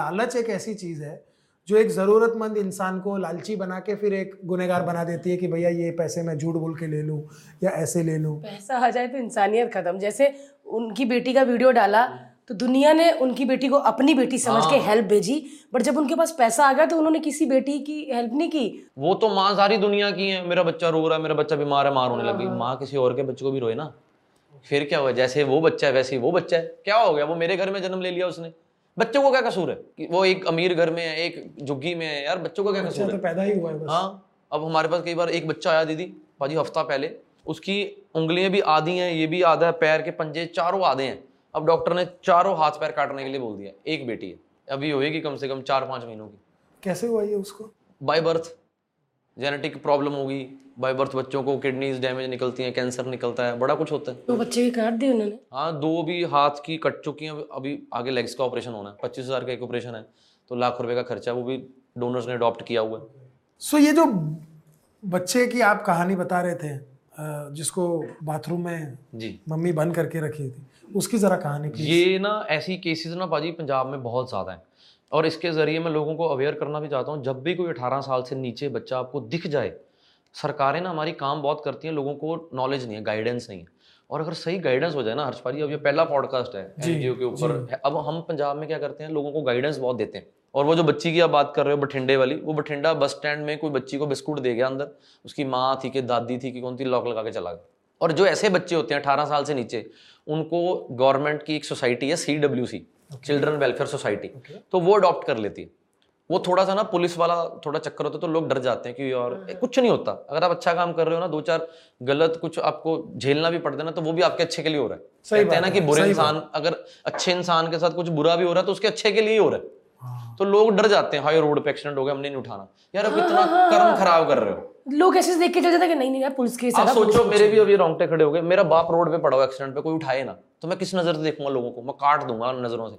लालच एक ऐसी चीज है जो एक ज़रूरतमंद इंसान को लालची बना के फिर एक गुनहगार बना देती है कि भैया ये पैसे मैं झूठ बोल के ले लूँ या ऐसे ले लूँ। पैसा आ जाए तो इंसानियत खत्म। जैसे उनकी बेटी का वीडियो डाला तो दुनिया ने उनकी बेटी को अपनी बेटी समझ के हेल्प भेजी, बट जब उनके पास पैसा आ गया तो उन्होंने किसी बेटी की हेल्प नहीं की। वो तो माँ सारी दुनिया की है, मेरा बच्चा रो रहा है, मेरा बच्चा बीमार है, माँ रोने लगी, माँ किसी और के बच्चे को भी रोए ना, फिर क्या हुआ, जैसे वो बच्चा है वैसे ही वो बच्चा है, क्या हो गया, वो मेरे घर में जन्म ले लिया उसने, बच्चों को क्या कसूर है कि वो एक अमीर घर में है, एक झुग्गी में है, यार बच्चों को क्या कसूर है, तो पैदा ही हुआ है बस। हाँ, अब हमारे पास कई बार एक बच्चा आया दीदी भाजी हफ्ता पहले, उसकी उंगलियां भी आधी हैं, ये भी आधा है, पैर के पंजे चारों आधे हैं, अब डॉक्टर ने चारों हाथ पैर काटने के लिए बोल दिया। एक बेटी है, अभी होगी कम से कम 4-5 महीनों की। कैसे हुआ ये, उसको बाय बर्थ जेनेटिक प्रॉब्लम होगी, बाय बर्थ बच्चों को किडनीज डैमेज निकलती हैं, कैंसर निकलता है, बड़ा कुछ होता है। तो बच्चे भी काट दिए उन्होंने। हाँ, 2 भी हाथ की कट चुकी हैं, अभी आगे लेग्स का ऑपरेशन होना है, 25,000 का एक ऑपरेशन है, तो ₹1,00,000 का खर्चा है, वो भी डोनर्स ने अडॉप्ट किया हुआ है। सो ये जो बच्चे की आप कहानी बता रहे थे जिसको बाथरूम में जी मम्मी बंद करके रखी थी, उसकी जरा कहानी। ये ना ऐसी केसेस ना पाजी पंजाब में बहुत ज़्यादा है, और इसके ज़रिए मैं लोगों को अवेयर करना भी चाहता हूँ, जब भी कोई 18 साल से नीचे बच्चा आपको दिख जाए, सरकारें ना हमारी काम बहुत करती हैं, लोगों को नॉलेज नहीं है, गाइडेंस नहीं है, और अगर सही गाइडेंस हो जाए ना हर्षपारी, अब ये पहला पॉडकास्ट है एनजीओ के ऊपर, अब हम पंजाब में क्या करते हैं, लोगों को गाइडेंस बहुत देते हैं। और वो जो बच्ची की आप बात कर रहे हो बठिंडे वाली, वो बठिंडा बस स्टैंड में कोई बच्ची को बिस्कुट दे गया, अंदर उसकी माँ थी कि दादी थी कि कौन थी, लॉक लगा के चला गया। और जो ऐसे बच्चे होते हैं 18 साल से नीचे, उनको गवर्नमेंट की एक सोसाइटी है CWC, चिल्ड्रन वेलफेयर सोसाइटी, तो वो अडॉप्ट कर लेती है। वो थोड़ा सा ना पुलिस वाला थोड़ा चक्कर होता है, तो लोग डर जाते हैं कि और कुछ नहीं होता, अगर आप अच्छा काम कर रहे हो ना, 2-4 गलत कुछ आपको झेलना भी पड़ता है ना, तो वो भी आपके अच्छे के लिए हो रहा है। कहते हैं ना कि बुरे इंसान, अगर अच्छे इंसान के साथ कुछ बुरा भी हो रहा है तो उसके अच्छे के लिए हो रहा है, तो लोग डर जाते हैं, हाई रोड पे एक्सीडेंट हो गया हमने नहीं उठाना, यार अब इतना कर्म खराब कर रहे हो, लोग ऐसे देख के चल जाते हैं कि नहीं नहीं यार पुलिस केस है। सोचो मेरे भी अभी रोंगटे खड़े हो गए, मेरा बाप रोड पे पड़ा हो एक्सीडेंट पे, कोई उठाए ना तो मैं किस नजर से देखूंगा, लोगों को मैं काट दूंगा नजरों से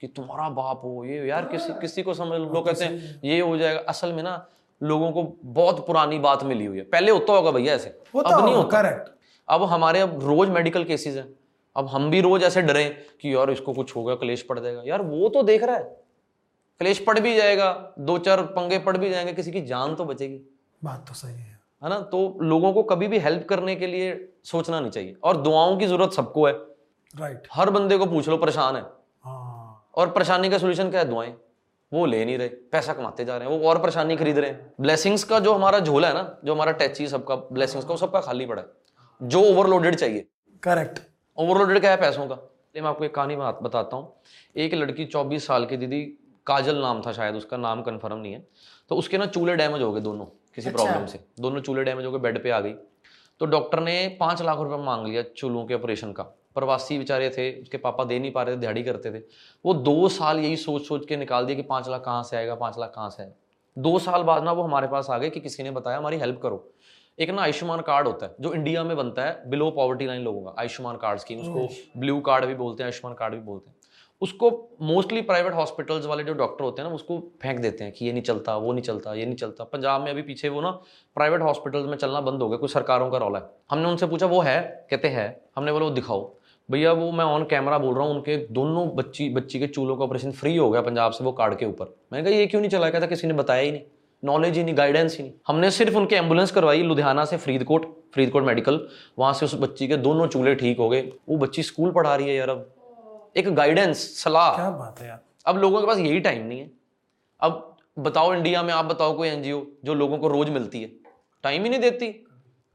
कि तुम्हारा बाप हो ये, यार किसी को समझ लो, कहते हैं ये हो जाएगा। असल में ना लोगों को बहुत पुरानी बात मिली हुई है, पहले होता होगा भैया ऐसे, अब नहीं होता। अब हमारे रोज मेडिकल केसेस हैं, अब हम भी रोज ऐसे डरे कि यार इसको कुछ होगा क्लेश पड़ जाएगा, यार वो तो देख रहा है, क्लेश पड़ भी जाएगा, 2-4 पंगे पड़ भी जाएंगे, किसी की जान तो बचेगी। बात तो सही है ना, तो लोगों को कभी भी हेल्प करने के लिए सोचना नहीं चाहिए, और दुआओं की जरूरत सबको है। राइट, हर बंदे को पूछ लो परेशान है, और परेशानी का सोल्यूशन क्या है, दुआएं। वो ले नहीं रहे, पैसा कमाते जा रहे हैं, वो और परेशानी खरीद रहे हैं। ब्लेसिंग्स का जो हमारा झोला है ना, जो हमारा टैची सबका ब्लेसिंग्स का, वो सबका खाली पड़ा है, जो ओवरलोडेड चाहिए। करेक्ट, ओवरलोडेड क्या है, पैसों का। मैं आपको एक कहानी बताता हूँ। एक लड़की 24 साल की दीदी, काजल नाम था शायद उसका, नाम कन्फर्म नहीं है, तो उसके ना चूल्हे डैमेज हो गए दोनों, किसी प्रॉब्लम से दोनों चूल्हे डैमेज हो गए, बेड पे आ गई, तो डॉक्टर ने 5 लाख रुपए मांग लिया चूल्हों के ऑपरेशन का। प्रवासी बेचारे थे, उसके पापा दे नहीं पा रहे थे, दिहाड़ी करते थे। वो 2 साल यही सोच सोच के निकाल दिया कि 5 लाख कहाँ से आएगा, 5 लाख कहाँ से आएगा। 2 साल बाद ना वो हमारे पास आ गए कि किसी ने बताया हमारी हेल्प करो। एक ना आयुष्मान कार्ड होता है जो इंडिया में बनता है बिलो पॉवर्टी लाइन लोगों का, आयुष्मान कार्ड स्कीम, उसको ब्लू कार्ड भी बोलते हैं, आयुष्मान कार्ड भी बोलते हैं। उसको मोस्टली प्राइवेट हॉस्पिटल्स वाले जो डॉक्टर होते हैं ना उसको फेंक देते हैं कि ये नहीं चलता, वो नहीं चलता, ये नहीं चलता। पंजाब में अभी पीछे वो ना प्राइवेट हॉस्पिटल्स में चलना बंद हो गया, कुछ सरकारों का रौला है। हमने उनसे पूछा वो है, कहते हैं। हमने बोला वो दिखाओ। भैया वो मैं ऑन कैमरा बोल रहा हूँ, उनके दोनों बच्ची के चूलों का ऑपरेशन फ्री हो गया पंजाब से वो कार्ड के ऊपर। मैंने कहा ये क्यों नहीं चला? कहता किसी ने बताया ही नहीं, नॉलेज ही नहीं, गाइडेंस ही नहीं। हमने सिर्फ उनके एम्बुलेंस करवाई लुधियाना से फरीदकोट मेडिकल, वहाँ से उस बच्ची के दोनों चूल्हे ठीक हो गए। वो बच्ची स्कूल पढ़ा रही है यार। अब एक गाइडेंस, सलाह, क्या बात है यार। अब लोगों के पास यही टाइम नहीं है। अब बताओ इंडिया में, आप बताओ कोई एनजीओ जो लोगों को रोज मिलती है, टाइम ही नहीं देती।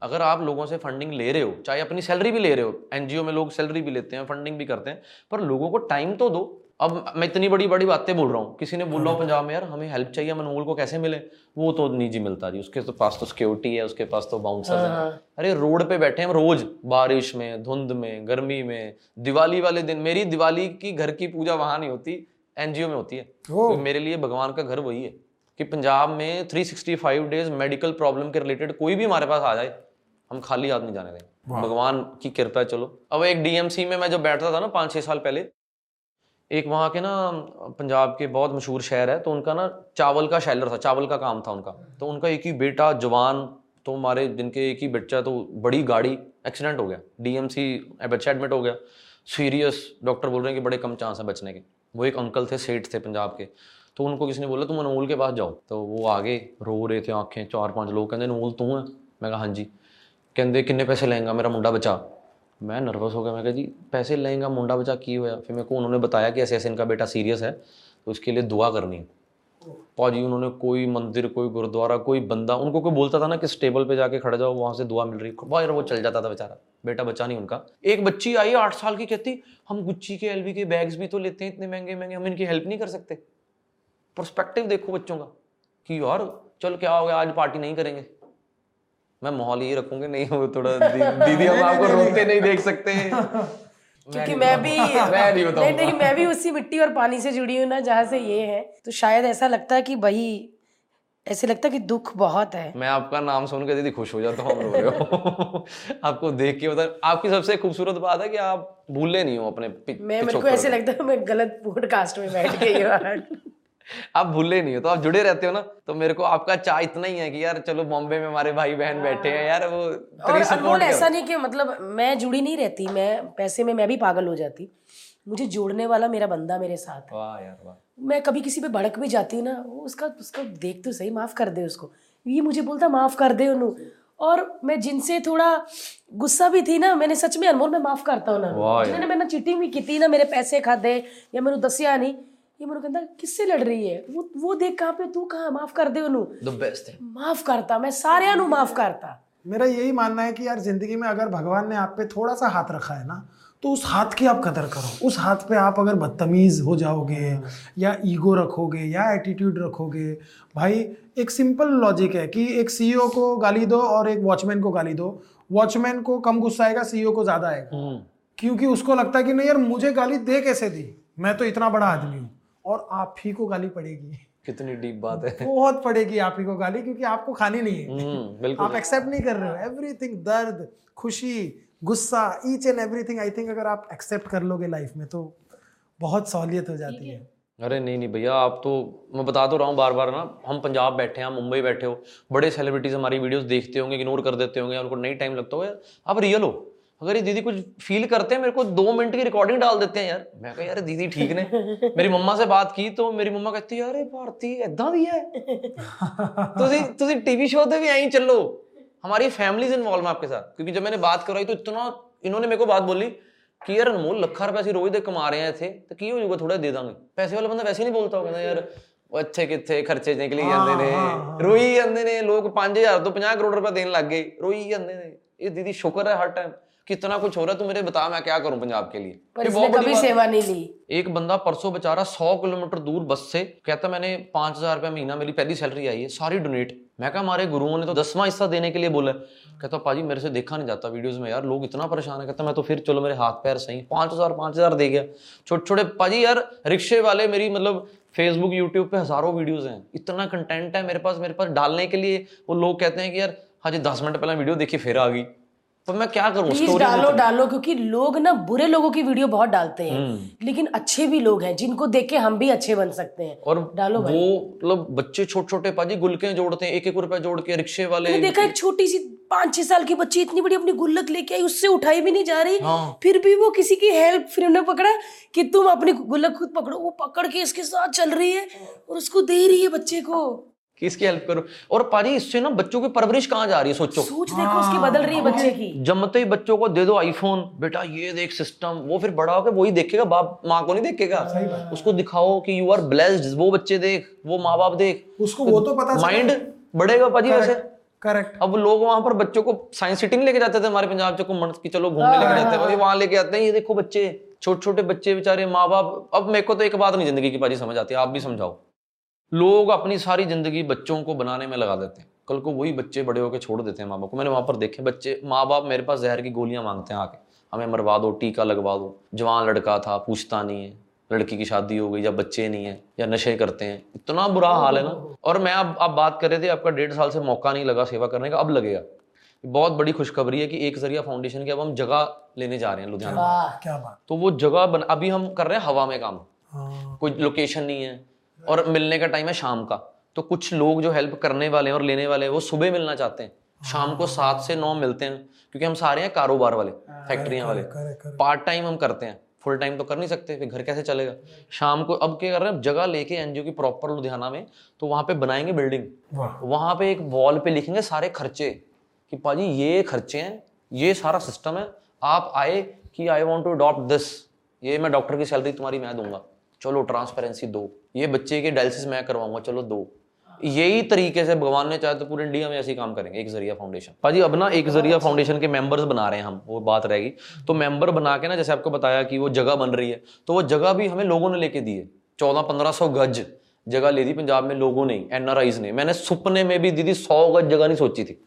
अगर आप लोगों से फंडिंग ले रहे हो, चाहे अपनी सैलरी भी ले रहे हो, एनजीओ में लोग सैलरी भी लेते हैं, फंडिंग भी करते हैं, पर लोगों को टाइम तो दो। अब मैं इतनी बड़ी बड़ी बातें बोल रहा हूँ, किसी ने बोला पंजाब में यार हमें हेल्प चाहिए, अनमोल को कैसे मिले? वो तो निजी मिलता जी, उसके तो पास तो सिक्योरिटी है, उसके पास तो बाउंसर है। अरे रोड पे बैठे हम रोज, बारिश में, धुंध में, गर्मी में, दिवाली वाले दिन। मेरी दिवाली की घर की पूजा वहाँ नहीं होती, एनजीओ में होती है। तो मेरे लिए भगवान का घर वही है कि पंजाब में 365 डेज मेडिकल प्रॉब्लम के रिलेटेड कोई भी हमारे पास आ जाए, हम खाली हाथ नहीं जाने देंगे। भगवान की कृपा है। चलो अब एक डीएमसी में मैं जब बैठता था ना 5-6 साल पहले, एक वहाँ के ना पंजाब के बहुत मशहूर शहर है, तो उनका ना चावल का शैलर था, चावल का काम था उनका। तो उनका एक ही बेटा जवान, तो हमारे जिनके एक ही बच्चा, तो बड़ी गाड़ी एक्सीडेंट हो गया, डीएमसी बच्चा एडमिट हो गया, सीरियस। डॉक्टर बोल रहे हैं कि बड़े कम चांस है बचने के। वो एक अंकल थे, सेठ थे पंजाब के, तो उनको किसी ने बोला तुम अनमोल के पास जाओ। तो वो आगे रो रहे थे, आँखें 4-5 लोग। कहते अनमोल तू है? मैं कहा हाँ जी। कहते किन्ने पैसे लेंगा, मेरा मुंडा बचा। मैं नर्वस हो गया, मैं कहा जी पैसे लेंगा मुंडा बचा की होया? फिर मेरे को उन्होंने बताया कि ऐसे ऐसे इनका बेटा सीरियस है, तो उसके लिए दुआ करनी है। पाजी उन्होंने कोई मंदिर, कोई गुरुद्वारा, कोई बंदा, उनको कोई बोलता था ना कि टेबल पे जाके खड़ा जाओ, वहाँ से दुआ मिल रही है, भाई वो चल जाता था बेचारा, बेटा बचा नहीं उनका। एक बच्ची आई 8 साल की, कहती हम गुच्ची के, एलवी के बैग्स भी तो लेते हैं इतने महंगे महंगे, हम इनकी हेल्प नहीं कर सकते? पर्सपेक्टिव देखो बच्चों का कि यार चल क्या हो गया, आज पार्टी नहीं करेंगे, मैं माहौल ये रखूंगे नहीं, वो थोड़ा दीदी हम आपको रोते नहीं देख सकते क्योंकि मैं भी उसी मिट्टी और पानी से जुड़ी हूँ ना जहाँ से ये है। तो शायद ऐसा लगता है कि भाई ऐसे लगता है कि दुख बहुत है। मैं आपका नाम सुन के दीदी खुश हो जाता हूँ, रो रहे हो आपको देख के। मतलब आपकी सबसे खूबसूरत बात है कि आप भूले नहीं हो अपने। मेरे को ऐसे लगता है मैं गलत पॉडकास्ट में बैठ गई। आप भूले नहीं हो तो आप जुड़े रहते हो ना, तो मेरे को आपका चाह इतना ही है कि यार चलो बॉम्बे में हमारे भाई बहन बैठे हैं यार। वो और अनमोल ऐसा नहीं कि मतलब मैं जुड़ी नहीं रहती, मैं पैसे में मैं भी पागल हो जाती, मुझे जोड़ने वाला मेरा बंदा मेरे साथ है। वाह यार वाह। मैं कभी किसी पे भड़क भी जाती ना, उसका देख तो सही, माफ कर दे उसको, ये मुझे बोलता माफ कर दे उन्हों। और मैं जिनसे थोड़ा गुस्सा भी थी ना, मैंने सच में अनमोल मैं माफ करता हूँ ना, जिन्होंने मैंने चीटिंग भी की थी ना, मेरे पैसे खा दे या मैंने दसिया नहीं, ये मेरे को कहता किससे लड़ रही है, वो देख कहाँ पे तू कहाँ, माफ कर दे उन्होंने। द बेस्ट है, माफ करता मैं सारे नु माफ करता। मेरा यही मानना है कि यार जिंदगी में अगर भगवान ने आप पे थोड़ा सा हाथ रखा है ना, तो उस हाथ की आप कदर करो। उस हाथ पे आप अगर बदतमीज़ हो जाओगे या ईगो रखोगे या एटीट्यूड रखोगे, भाई एक सिंपल लॉजिक है कि एक सीईओ को गाली दो और एक वॉचमैन को गाली दो, वॉचमैन को कम गुस्सा आएगा, सीईओ को ज़्यादा आएगा, क्योंकि उसको लगता है कि नहीं यार मुझे गाली दे कैसे दी, मैं तो इतना बड़ा आदमी हूँ, और आप ही को गाली पड़ेगी। कितनी डीप बात है। बहुत पड़ेगी आप ही को गाली, क्योंकि आपको खानी नहीं है, आप एक्सेप्ट नहीं कर रहे हो एवरीथिंग, दर्द, खुशी, गुस्सा, each and everything. I think अगर आप एक्सेप्ट कर लोगे लाइफ में तो बहुत सहूलियत हो जाती है। अरे नहीं नहीं भैया, आप तो, मैं बता तो रहा हूँ बार बार ना, हम पंजाब बैठे हैं, मुंबई बैठे हो, बड़े सेलिब्रिटीज हमारी वीडियोस देखते होंगे, इग्नोर कर देते होंगे, उनको नहीं टाइम लगता होगा, आप रियल हो। अगर ये दीदी कुछ फील करते हैं, मेरे को 2 मिनट की रिकॉर्डिंग डाल देते हैं यार। मैं कहा यार दीदी ठीक ने मेरी मम्मा से बात की, तो मेरी मम्मा कहती है अरे भारती ऐदा भी है तुसी टीवी शो पे भी आई चलो, हमारी फैमिलीज इन्वॉल्व है आपके साथ। क्योंकि जब मैंने बात करवाई तो इतना इन्होंने मेरे को बात बोली कि यार अनमोल लखा रुपए रोज दे कमा रहे हैं थे, तो की हो जाएगा थोड़ा दे देंगे। पैसे वाला बंदा वैसे ही नहीं बोलता होगा यार अच्छे किथे खर्चे निकली जाते ने, रोई जाते ने लोग 5000 तो 50 करोड़ रुपया देने लग गए, रोई जाते ने। ये दीदी शुक्र है हर टाइम कितना कुछ हो रहा है, तू मेरे बता मैं क्या करूं पंजाब के लिए, पर इसने कभी सेवा नहीं ली। एक बंदा परसों बेचारा 100 किलोमीटर दूर बस से कहता मैंने 5000 रुपया महीना, मेरी पहली सैलरी आई है सारी डोनेट। मैं कहा हमारे गुरुओं ने तो 10वां हिस्सा देने के लिए बोला है। कहता पाजी मेरे से देखा नहीं जाता वीडियोस में यार, लोग इतना परेशान है। कहता मैं तो फिर चलो मेरे हाथ पैर सही, 5000 दे गया। छोटे पाजी यार रिक्शे वाले, मेरी मतलब फेसबुक यूट्यूब पे हजारों वीडियोज हैं, इतना कंटेंट है मेरे पास डालने के लिए। वो लोग कहते हैं कि यार हाँ जी 10 मिनट पहले वीडियो देखी फिर आ गई। पर मैं क्या करूँ, प्लीज डालो क्योंकि लोग ना बुरे लोगों की वीडियो बहुत डालते हैं, लेकिन अच्छे भी लोग हैं जिनको देख के हम भी अच्छे बन सकते हैं। और डालो भाई। वो मतलब बच्चे छोटे छोटे पाजी गुलके जोड़ते हैं, 1-1 रुपया जोड़ के रिक्शे वाले। देखा एक छोटी सी 5-6 साल की बच्ची इतनी बड़ी अपनी गुल्लक लेके आई, उससे उठाई भी नहीं जा रही, फिर भी वो किसी की हेल्प, फिर उन्हें पकड़ा कि तुम अपनी गुल्लक खुद पकड़ो, वो पकड़ के इसके साथ चल रही है और उसको दे रही है बच्चे को कि इसकी हेल्प करो। और पाजी इससे ना बच्चों की परवरिश कहाँ जा रही है, सोचो सोच देखो उसकी बदल रही है बच्चे की। जमते ही बच्चों को दे दो आईफोन, बेटा ये देख सिस्टम, वो फिर बड़ा होकर वही देखेगा, बाप माँ को नहीं देखेगा। उसको दिखाओ कि यू आर ब्लेस्ड, वो बच्चे देख, वो माँ बाप देख, उसको वो तो पता, माइंड बढ़ेगा पाजी वैसे। करेक्ट। अब लोग वहाँ पर बच्चों को साइंस सिटी लेके जाते थे हमारे पंजाब से, मन की चलो घूमने लेके जाते हैं, वहाँ लेके आते हैं, ये देखो बच्चे छोटे छोटे बच्चे बेचारे, माँ बाप। अब मेरे को तो एक बात नहीं जिंदगी की पाजी समझ आती है, आप भी समझाओ, लोग अपनी सारी जिंदगी बच्चों को बनाने में लगा देते हैं, कल को वही बच्चे बड़े होकर छोड़ देते हैं माँ बाप को। मैंने वहाँ पर देखे बच्चे, माँ बाप मेरे पास जहर की गोलियाँ मांगते हैं आके, हमें मरवा दो, टीका लगवा दो, जवान लड़का था पूछता नहीं है, लड़की की शादी हो गई या बच्चे नहीं है या नशे करते हैं, इतना बुरा हाल है ना। और मैं आप बात कर रहे थे आपका 1.5 साल से मौका नहीं लगा सेवा करने का, अब लगेगा। बहुत बड़ी खुशखबरी है कि एक जरिया फाउंडेशन की अब हम जगह लेने जा रहे हैं लुधियाना, तो वो जगह अभी हम कर रहे हैं हवा में काम, कोई लोकेशन नहीं है और मिलने का टाइम है शाम का, तो कुछ लोग जो हेल्प करने वाले और लेने वाले वो सुबह मिलना चाहते हैं, शाम को 7 से 9 मिलते हैं, क्योंकि हम सारे हैं कारोबार वाले, फैक्ट्रियां वाले, पार्ट टाइम हम करते हैं, फुल टाइम तो कर नहीं सकते, फिर घर कैसे चलेगा। शाम को अब क्या कर रहे हैं, जगह लेके एनजीओ की प्रॉपर लुधियाना में, तो वहाँ पे बनाएंगे बिल्डिंग, वहाँ पे एक वॉल पे लिखेंगे सारे खर्चे कि पाजी ये खर्चे हैं, ये सारा सिस्टम है, आप आए कि I want to adopt this, ये मैं डॉक्टर की सैलरी तुम्हारी मैं दूंगा, चलो ट्रांसपेरेंसी दो, ये बच्चे के डायलिसिस मैं करवाऊंगा, चलो दो। यही तरीके से भगवान ने चाहे तो पूरे इंडिया में ऐसे ही काम करेंगे एक जरिया फाउंडेशन। पाजी अब ना एक जरिया फाउंडेशन के मेंबर्स बना रहे हैं हम, वो बात रहेगी, तो मेंबर बना के ना, जैसे आपको बताया कि वो जगह बन रही है, तो वो जगह भी हमें लोगों ने लेके दी है, 1400-1500 गज जगह ले दी पंजाब में लोगों ने, NRIs ने। मैंने सपने में भी दीदी 100 गज जगह नहीं सोची थी।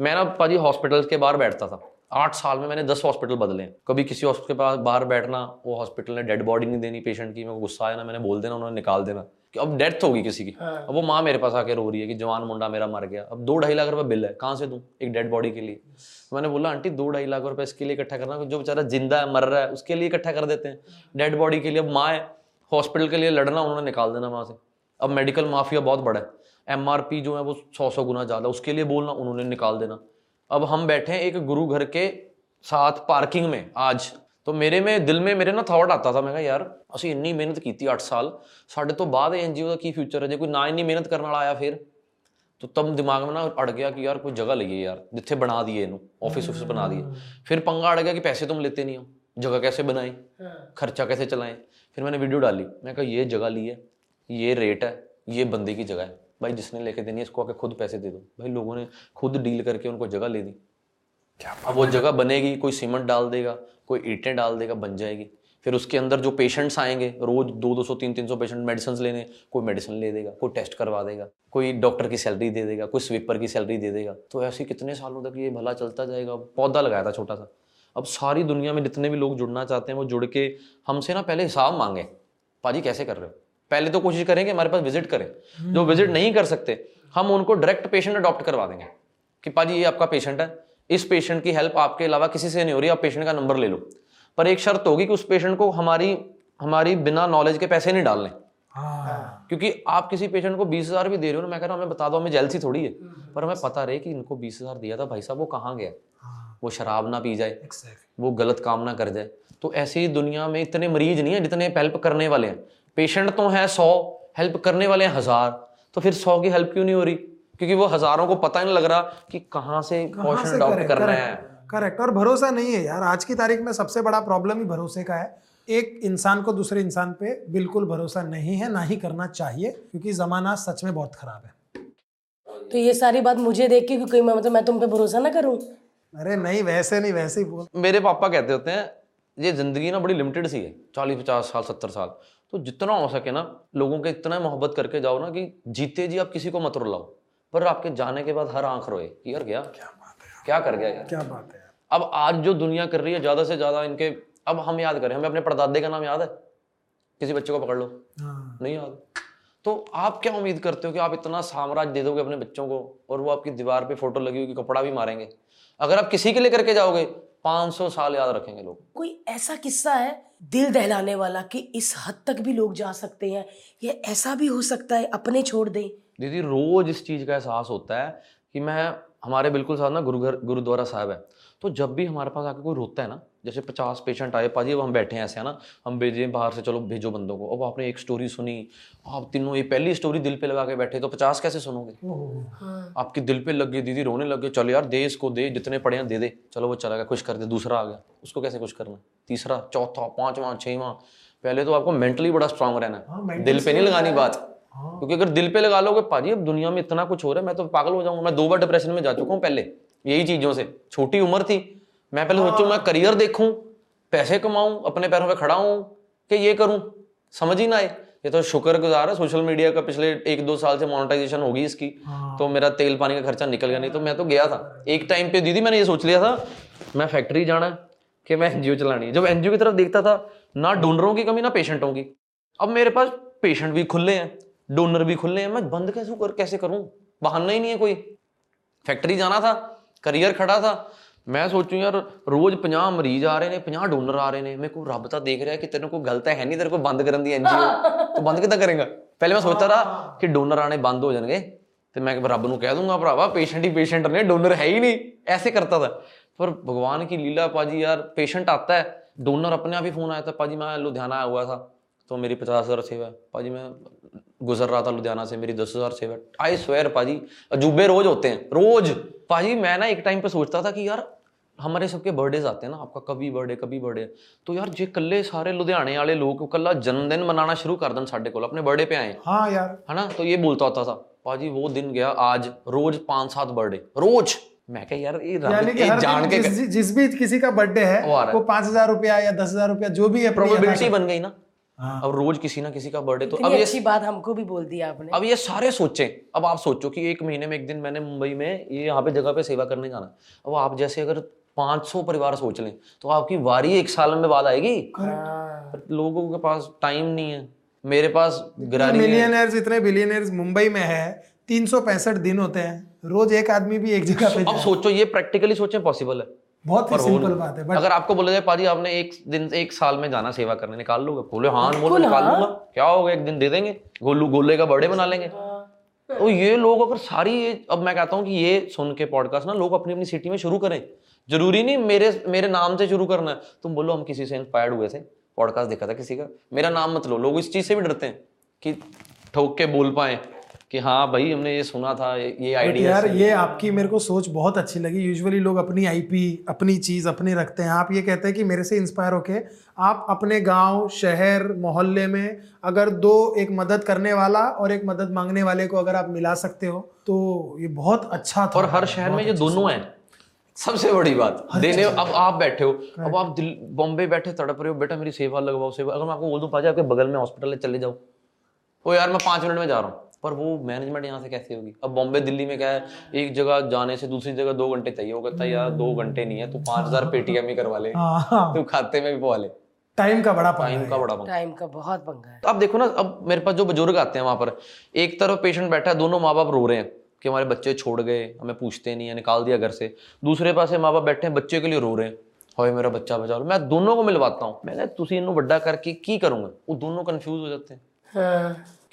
मैं ना पाजी हॉस्पिटल्स के बाहर बैठता था, 8 साल में मैंने 10 हॉस्पिटल बदले। कभी किसी हॉस्पिटल के पास बाहर बैठना, वो हॉस्पिटल ने डेड बॉडी नहीं देनी पेशेंट की, मेरे को गुस्सा आया ना मैंने बोल देना, उन्होंने निकाल देना कि अब डेथ होगी किसी की। अब वो माँ मेरे पास आके रो रही है कि जवान मुंडा मेरा मर गया, अब 2-2.5 लाख रुपए बिल है, कहाँ से दूँ एक डेड बॉडी के लिए। तो मैंने बोला आंटी 2-2.5 लाख रुपए इसके लिए इकट्ठा करना, जो बेचारा जिंदा है मर रहा है उसके लिए इकट्ठा कर देते हैं, डेड बॉडी के लिए। अब माँ हॉस्पिटल के लिए लड़ना, उन्होंने निकाल देना वहाँ से। अब मेडिकल माफिया बहुत बड़ा है, MRP जो है वो 100-100 गुना ज़्यादा, उसके लिए बोलना, उन्होंने निकाल देना। अब हम बैठे हैं एक गुरु घर के साथ पार्किंग में आज, तो मेरे में दिल में मेरे ना थॉट आता था, मैं कहा यार असं इन्नी मेहनत की 8 साल साढ़े तो बाद NGO का की फ्यूचर है, जो कोई ना इन्नी मेहनत करने वाला आया फिर तो तब दिमाग में ना अड़ गया कि यार कोई जगह लगी यार, जिथे बना दिए इनू ऑफिस बना दिए। फिर पंगा अड़ गया कि पैसे तुम लेते नहीं हो, जगह कैसे बनाएं, खर्चा कैसे चलाएं। फिर मैंने वीडियो डाली, मैं कहा ये जगह ली है, ये रेट है, ये बंदे की जगह है, भाई जिसने लेके देनी है इसको आके खुद पैसे दे दो। भाई लोगों ने खुद डील करके उनको जगह ले दी। अब वो जगह बनेगी, कोई सीमेंट डाल देगा, कोई ईंटें डाल देगा, बन जाएगी। फिर उसके अंदर जो पेशेंट्स आएंगे रोज 200-300 पेशेंट मेडिसिन लेने, कोई मेडिसिन ले देगा, कोई टेस्ट करवा देगा, कोई डॉक्टर की सैलरी दे देगा, कोई स्वीपर की सैलरी दे देगा। तो ऐसे कितने सालों तक ये भला चलता जाएगा। पौधा लगाया था छोटा सा, अब सारी दुनिया में जितने भी लोग जुड़ना चाहते हैं वो जुड़ के हमसे ना पहले हिसाब मांगे, पाजी कैसे कर रहे हो। पहले तो कोशिश करेंगे हमारे पास विजिट करें, जो विजिट नहीं कर सकते हम उनको डायरेक्ट पेशेंट अडॉप्ट करवा देंगे कि पाजी ये आपका पेशेंट है, इस पेशेंट की हेल्प आपके अलावा किसी से नहीं हो रही, आप पेशेंट का नंबर ले लो, पर एक शर्त होगी कि उस पेशेंट को हमारी बिना नॉलेज के पैसे नहीं डालने। क्योंकि आप किसी पेशेंट को 20,000 भी दे रहे हो ना, मैं कह रहा हूँ हमें बता दो, हमें जेलसी थोड़ी है, पर हमें पता रहे कि इनको 20,000 दिया था, भाई साहब वो कहाँ गया, वो शराब ना पी जाए, वो गलत काम ना कर जाए। तो ऐसे ही दुनिया में इतने मरीज नहीं है जितने हेल्प करने वाले हैं। पेशेंट तो हैं 100, हेल्प करने वाले हैं 1000, तो फिर 100 की हेल्प क्यों नहीं हो रही, क्योंकि वो हजारों को पता ही नहीं लग रहा कि कहाँ से पेशेंट अडॉप्ट करना है। करेक्ट। और भरोसा नहीं है यार, आज की तारीख में सबसे बड़ा प्रॉब्लम ही भरोसे का है। एक इंसान को दूसरे इंसान पे बिल्कुल भरोसा नहीं है, ना ही करना चाहिए, क्योंकि जमाना सच में बहुत खराब है। तो ये सारी बात मुझे देख के क्योंकि मतलब मैं तुम पे भरोसा ना करूँ। अरे नहीं, वैसे नहीं, वैसे ही बोल। मेरे पापा कहते होते हैं ये जिंदगी ना बड़ी लिमिटेड सी है, 40-50 साल 70 साल, तो जितना हो सके ना लोगों के इतना मोहब्बत करके जाओ ना कि जीते जी आप किसी को मत रुलाओ, पर आपके जाने के बाद हर आंख रोए कि यार गया, क्या बात है, क्या कर गया यार, क्या बात है। अब आज जो दुनिया कर रही है ज्यादा से ज्यादा इनके, अब हम याद करें, हमें अपने परदादे का नाम याद है, किसी बच्चे को पकड़ लो नहीं याद। तो आप क्या उम्मीद करते हो कि आप इतना साम्राज्य दे दोगे अपने बच्चों को और वो आपकी दीवार पे फोटो लगी हुई कपड़ा भी मारेंगे? अगर आप किसी के लिए करके जाओगे 500 साल याद रखेंगे लोग। कोई ऐसा किस्सा है दिल दहलाने वाला कि इस हद तक भी लोग जा सकते हैं, ये ऐसा भी हो सकता है अपने छोड़ दें? दीदी रोज इस चीज़ का एहसास होता है कि मैं हमारे बिल्कुल साथ ना गुरुद्वारा साहब है, तो जब भी हमारे पास आके कोई रोता है ना, जैसे 50 पेशेंट आए, पाजी अब हम बैठे हैं ऐसे है ना, हम भेजें बाहर से, चलो भेजो बंदों को। अब आपने एक स्टोरी सुनी, आप तीनों ये पहली स्टोरी दिल पे लगा के बैठे तो 50 कैसे सुनोगे? हाँ। आपके दिल पे लग गए दीदी, रोने लग गए, चलो यार दे इसको, दे जितने पड़े हैं दे, चलो वो चला गया खुश कर दे, दूसरा आ गया उसको कैसे खुश करना, तीसरा चौथा पाँचवा छठवां। पहले तो आपको मेंटली बड़ा स्ट्रांग रहना है, दिल पे नहीं लगानी बात, क्योंकि अगर दिल पे लगा लोगे पाजी अब दुनिया में इतना कुछ हो रहा है मैं तो पागल हो जाऊंगा। मैं 2 बार डिप्रेशन में जा चुका हूँ पहले यही चीजों से, छोटी उम्र थी। मैं पहले सोचूं मैं करियर देखूं, पैसे कमाऊं, अपने पैरों पे खड़ा हूं कि ये करूं, समझ ही ना आए। ये तो शुक्र गुजार है सोशल मीडिया का, पिछले 1-2 साल से मोनेटाइजेशन होगी इसकी, तो मेरा तेल पानी का खर्चा निकल गया, नहीं तो मैं तो गया था एक टाइम पे। दीदी मैंने ये सोच लिया था मैं फैक्ट्री जाना है कि मैं एनजीओ चलानी है। जब एनजीओ की तरफ देखता था ना डोनरों की कमी ना पेशेंटों की। अब मेरे पास पेशेंट भी खुले हैं, डोनर भी खुले हैं, मैं बंद कैसे करूं? बहाना ही नहीं है कोई। फैक्ट्री जाना था, करियर खड़ा था, मैं सोचूं यार रोज 50 मरीज आ रहे ने, 50 डोनर आ रहे ने, मेरे को रब तो देख रहा है कि तेरे को गलत है नहीं, तेरे को बंद करन दी एनजीओ तो बंद कितना करेगा? पहले मैं सोचता रहा कि डोनर आने बंद हो जाएंगे तो मैं रब नूं कह दूंगा भरावा पेशेंट ही पेशेंट ने, डोनर है ही नहीं, ऐसे करता था। पर भगवान की लीला पाजी यार, पेशेंट आता है, डोनर अपने आप ही फोन आया था, पाजी मैं लुधियाना आया हुआ था तो मेरी 50,000 सेवा है, पाजी मैं गुजर रहा था लुधियाना से, मेरी 10,000 सेवा। आई स्वेयर पाजी अजूबे रोज होते हैं, रोज पाजी। मैं ना एक टाइम पे सोचता था कि यार हमारे सबके बर्थडेज आते हैं ना, आपका कभी बर्थडे, तो यार जे कल्ले सारे लुधियाने वाले लोग कल्ला जन्मदिन मनाना शुरू कर दें साढ़े को, अपने बर्थडे पे आए, हाँ यार है ना, तो ये बोलता होता था पाजी। वो दिन गया, आज रोज 5-7 बर्थडे रोज। मैं कह यार ये जान के जिस भी किसी का बर्थडे है वो 5,000 रुपया या 10,000 रुपया जो भी है, प्रोबेबिलिटी बन गई ना। हाँ। अब रोज किसी ना किसी का बर्थडे, तो अब ये अच्छी बात हमको भी बोल दिया आपने। अब ये सारे सोचें, अब आप सोचो कि एक महीने में एक दिन मैंने मुंबई में ये यहाँ पे जगह पे सेवा करने जाना। अब आप जैसे अगर 500 परिवार सोच लें तो आपकी वारी एक साल में बाद आएगी। लोगों के पास टाइम नहीं है, मेरे पास मिलियनेयर्स इतने बिलियनेयर्स मुंबई में है, 365 दिन होते हैं, रोज एक आदमी भी एक जगह पे। अब सोचो ये प्रैक्टिकली सोचें पॉसिबल है, बहुत ही सिंपल बात है। अगर आपको बोला जाए पाजी आपने एक दिन एक साल में जाना सेवा करने, निकाल लोगे? बोले हाँ अनमोल निकाल लूंगा, क्या होगा, एक दिन दे देंगे, गोले का बर्थडे बना लेंगे। तो ये लोग अगर सारी अब मैं कहता हूँ कि ये सुन के पॉडकास्ट ना लोग अपनी अपनी सिटी में शुरू करें, जरूरी नहीं मेरे नाम से शुरू करना है। तुम बोलो हम किसी से इंस्पायर्ड हुए थे, पॉडकास्ट देखा था किसी का, मेरा नाम मत लो, लोग इस चीज से भी डरते हैं कि ठोक के बोल पाए कि हाँ भाई हमने ये सुना था, ये आइडिया यार ये आपकी मेरे को सोच बहुत अच्छी लगी। यूजुअली लोग अपनी आईपी अपनी चीज़ अपनी रखते हैं, आप ये कहते हैं कि मेरे से इंस्पायर होके आप अपने गांव शहर मोहल्ले में अगर 2-1 मदद करने वाला और एक मदद मांगने वाले को अगर आप मिला सकते हो तो ये बहुत अच्छा था। और हर शहर में ये दोनों हैं, सबसे बड़ी बात देने। अब आप बैठे हो, अब आप बॉम्बे बैठे तड़प रहे हो बेटा मेरी सेवा लगवाओ सेवा, अगर मैं आपको बोल दूं पाजी आपके बगल में हॉस्पिटल है चले जाओ, ओ यार मैं 5 मिनट में जा रहा हूँ, पर वो मैनेजमेंट यहाँ से कैसे होगी? अब बॉम्बे दिल्ली में क्या है, एक जगह जाने से दूसरी जगह 2 घंटे चाहिए, वो कहता है यार 2 घंटे नहीं है तू 5,000 पेटीएम ही करवा ले, तू खाते में भी पवा ले। टाइम का बहुत पंगा है। तो आप देखो ना, अब मेरे पास जो बुजुर्ग आते हैं वहां पर एक तरफ पेशेंट बैठा है, दोनों माँ बाप रो रहे हैं कि हमारे बच्चे छोड़ गए, हमें पूछते नहीं है, निकाल दिया घर से, दूसरे पास माँ बाप बैठे हैं बच्चे के लिए रो रहे हैं, हाय मेरा बच्चा बचा लो। मैं दोनों को मिलवाता हूँ, मैंने तुसी इन्हों बड़ा करके की करूंगा, वो दोनों कंफ्यूज हो जाते हैं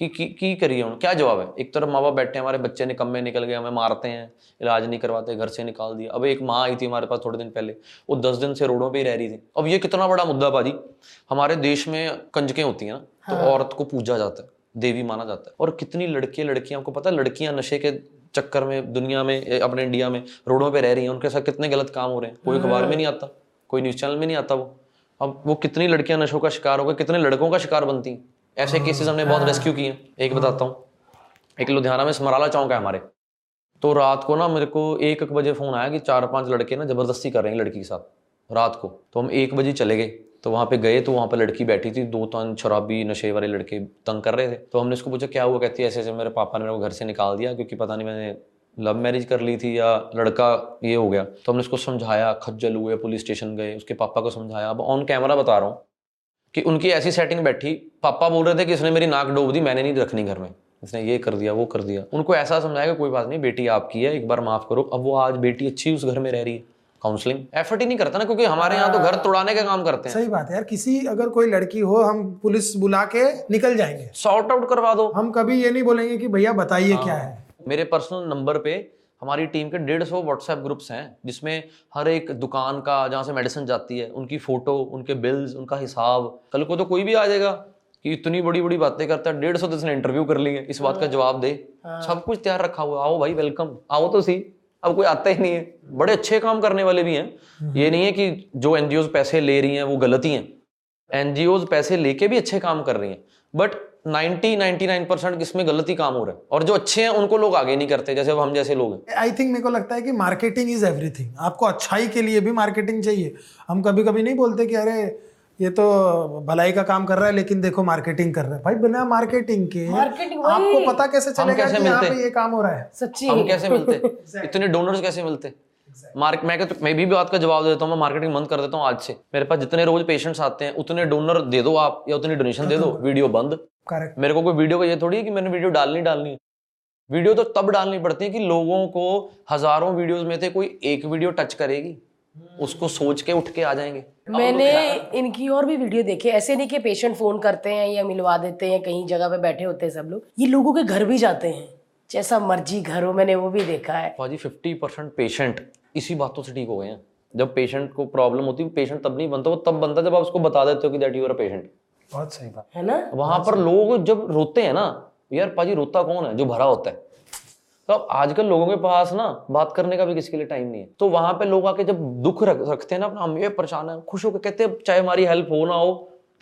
की करिए उन्होंने, क्या जवाब है? एक तरफ माँ बाप बैठे हैं हमारे बच्चे निकम्मे निकल गए, हमें मारते हैं, इलाज नहीं करवाते, घर से निकाल दिया। अब एक माँ आई थी हमारे पास थोड़े दिन पहले, वो 10 दिन से रोडों पे ही रह रही थी। अब ये कितना बड़ा मुद्दा पाजी, हमारे देश में कंजकें होती हैं ना, तो हाँ। औरत को पूजा जाता है, देवी माना जाता है, और कितनी लड़कियां आपको पता है लड़कियां नशे के चक्कर में दुनिया में अपने इंडिया में रोडों पर रह रही हैं, उनके साथ कितने गलत काम हो रहे हैं, कोई अखबार में नहीं आता, कोई न्यूज़ चैनल में नहीं आता वो। अब वो कितनी लड़कियां नशों का शिकार हो गए, कितने लड़कों का शिकार बनती हैं, ऐसे केसेस हमने बहुत रेस्क्यू किए हैं। एक बताता हूँ, एक लुधियाना में समरला चौक है हमारे, तो रात को ना मेरे को 1-1 बजे फ़ोन आया कि 4-5 लड़के ना ज़बरदस्ती कर रहे हैं लड़की के साथ रात को। तो हम 1 बजे चले गए, तो वहाँ पे गए तो वहाँ पे लड़की बैठी थी, 2-3 शराबी नशे वाले लड़के तंग कर रहे थे। तो हमने उसको पूछा क्या हुआ, कहती है ऐसे ऐसे मेरे पापा ने मेरे को घर से निकाल दिया क्योंकि पता नहीं मैंने लव मैरिज कर ली थी या लड़का ये हो गया। तो हमने उसको समझाया, खज्जल हुए, पुलिस स्टेशन गए, उसके पापा को समझाया। अब ऑन कैमरा बता रहा हूँ कि उनकी ऐसी सेटिंग बैठी, पापा बोल रहे थे कि इसने मेरी नाक डोब दी, मैंने नहीं रखनी घर में। इसने ये कर दिया वो कर दिया, उनको ऐसा समझाया कि कोई बात नहीं बेटी आपकी है, एक बार माफ़ करो। अब वो आज बेटी अच्छी उस घर में रह रही है, काउंसलिंग एफर्ट ही नहीं करता ना, क्योंकि हमारे यहाँ तो घर तोड़ाने का काम करते हैं। सही बात है यार, किसी अगर कोई लड़की हो हम पुलिस बुला के निकल जाएंगे, सॉर्ट आउट करवा दो, हम कभी ये नहीं बोलेंगे कि भैया बताइए क्या है। मेरे पर्सनल नंबर पे हमारी टीम के 150 व्हाट्सएप ग्रुप्स हैं, जिसमें हर एक दुकान का जहाँ से मेडिसिन जाती है उनकी फ़ोटो, उनके बिल्स, उनका हिसाब। कल को तो कोई भी आ जाएगा कि इतनी बड़ी बड़ी बातें करता है, 150 तो इसने इंटरव्यू कर ली है, इस बात का जवाब दे। सब कुछ तैयार रखा हुआ, आओ भाई वेलकम, आओ तो सही। अब कोई आता ही नहीं है। बड़े अच्छे काम करने वाले भी हैं, ये नहीं है कि जो एनजीओ पैसे ले रही हैं वो गलत ही हैं, एनजीओ पैसे लेके भी अच्छे काम कर रही हैं, बट 99% इसमें गलत ही काम हो रहा है, और जो अच्छे हैं उनको लोग आगे नहीं करते, जैसे अब हम जैसे लोग हैं। आई थिंक मेरे को लगता है कि मार्केटिंग इज एवरीथिंग, आपको अच्छाई के लिए भी मार्केटिंग चाहिए। हम कभी कभी नहीं बोलते कि अरे ये तो भलाई का काम कर रहा है लेकिन देखो मार्केटिंग कर रहा है। भाई बिना मार्केटिंग के आपको पता कैसे चलेगा कि यहाँ पे ये काम हो रहा है? सच्ची हम कैसे मिलते इतने डोनर्स कैसे मिलते? मैं भी बात का जवाब देता हूँ, मैं मार्केटिंग बंद कर देता हूँ आज से। मेरे पास जितने रोज पेशेंट्स आते हैं उतने डोनर दे दो आप, या उतनी डोनेशन दे दो, वीडियो बंद। करेक्ट, मेरे को कोई वीडियो का ये थोड़ी है कि मैंने वीडियो डालनी है। वीडियो तो तब डालनी पड़ती है कि लोगों को हजारों वीडियोस में थे कोई एक वीडियो टच करेगी, उसको सोच के उठ के आ जाएंगे। मैंने इनकी और भी वीडियो देखे, ऐसे नहीं कि पेशेंट फोन करते हैं या मिलवा देते हैं, कहीं जगह पे बैठे होते हैं सब लोग, ये लोगों के घर भी जाते हैं, जैसा मर्जी घर हो, मैंने वो भी देखा है। भाजी 50% पेशेंट इसी बातों से ठीक हो गए हैं। जब पेशेंट को प्रॉब्लम होती है, पेशेंट तब नहीं बनता, वो तब बनता जब आप उसको बता देते हो कि that you are a patient. बहुत सही बात है ना। वहां पर लोग जब रोते हैं ना यार, पाजी रोता कौन है? जो भरा होता है। तो अब आजकल लोगों के पास ना बात करने का भी किसी के लिए टाइम नहीं है, तो वहां पे लोग आके जब दुख रखते हैं ना अपना, हम ये परेशान है, खुश होकर कहते हैं चाहे हमारी हेल्प हो ना हो,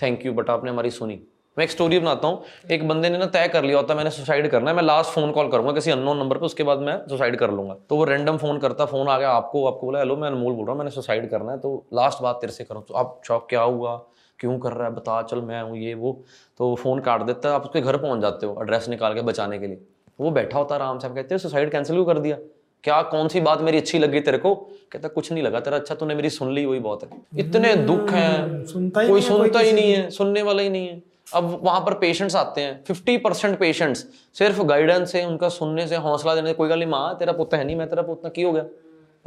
थैंक यू बट आपने हमारी सुनी। मैं एक स्टोरी बनाता हूँ, एक बंदे ने ना तय कर लिया होता है मैंने सुसाइड करना है, मैं लास्ट फोन कॉल करूंगा किसी अननोन नंबर पे, उसके बाद मैं सुसाइड कर लूंगा। तो वो रैंडम फोन करता, फोन आ गया, आपको बोला हेलो मैं अनमोल बोल रहा हूँ, मैंने सुसाइड करना है, तो लास्ट बात तेरे से करूँ। तो आप शौक क्या हुआ, क्यों कर रहा है, बता, चल मैं हूँ, ये वो। तो फ़ोन काट देता है, आप उसके घर पहुँच जाते हो एड्रेस निकाल के बचाने के लिए। वो बैठा होता आराम से, आप कहते हो सुसाइड कैंसिल क्यों कर दिया, क्या कौन सी बात मेरी अच्छी लगी तेरे को? कहता कुछ नहीं लगा तेरा अच्छा, तूने मेरी सुन ली वही बहुत है। इतने दुख हैं, कोई सुनता ही नहीं है, सुनने वाला ही नहीं है। अब वहाँ पर पेशेंट्स आते हैं, 50% पेशेंट्स सिर्फ गाइडेंस से, उनका सुनने से, हौसला देने से, कोई गली माँ तेरा पुत है नहीं, मैं तेरा पुतना की हो गया,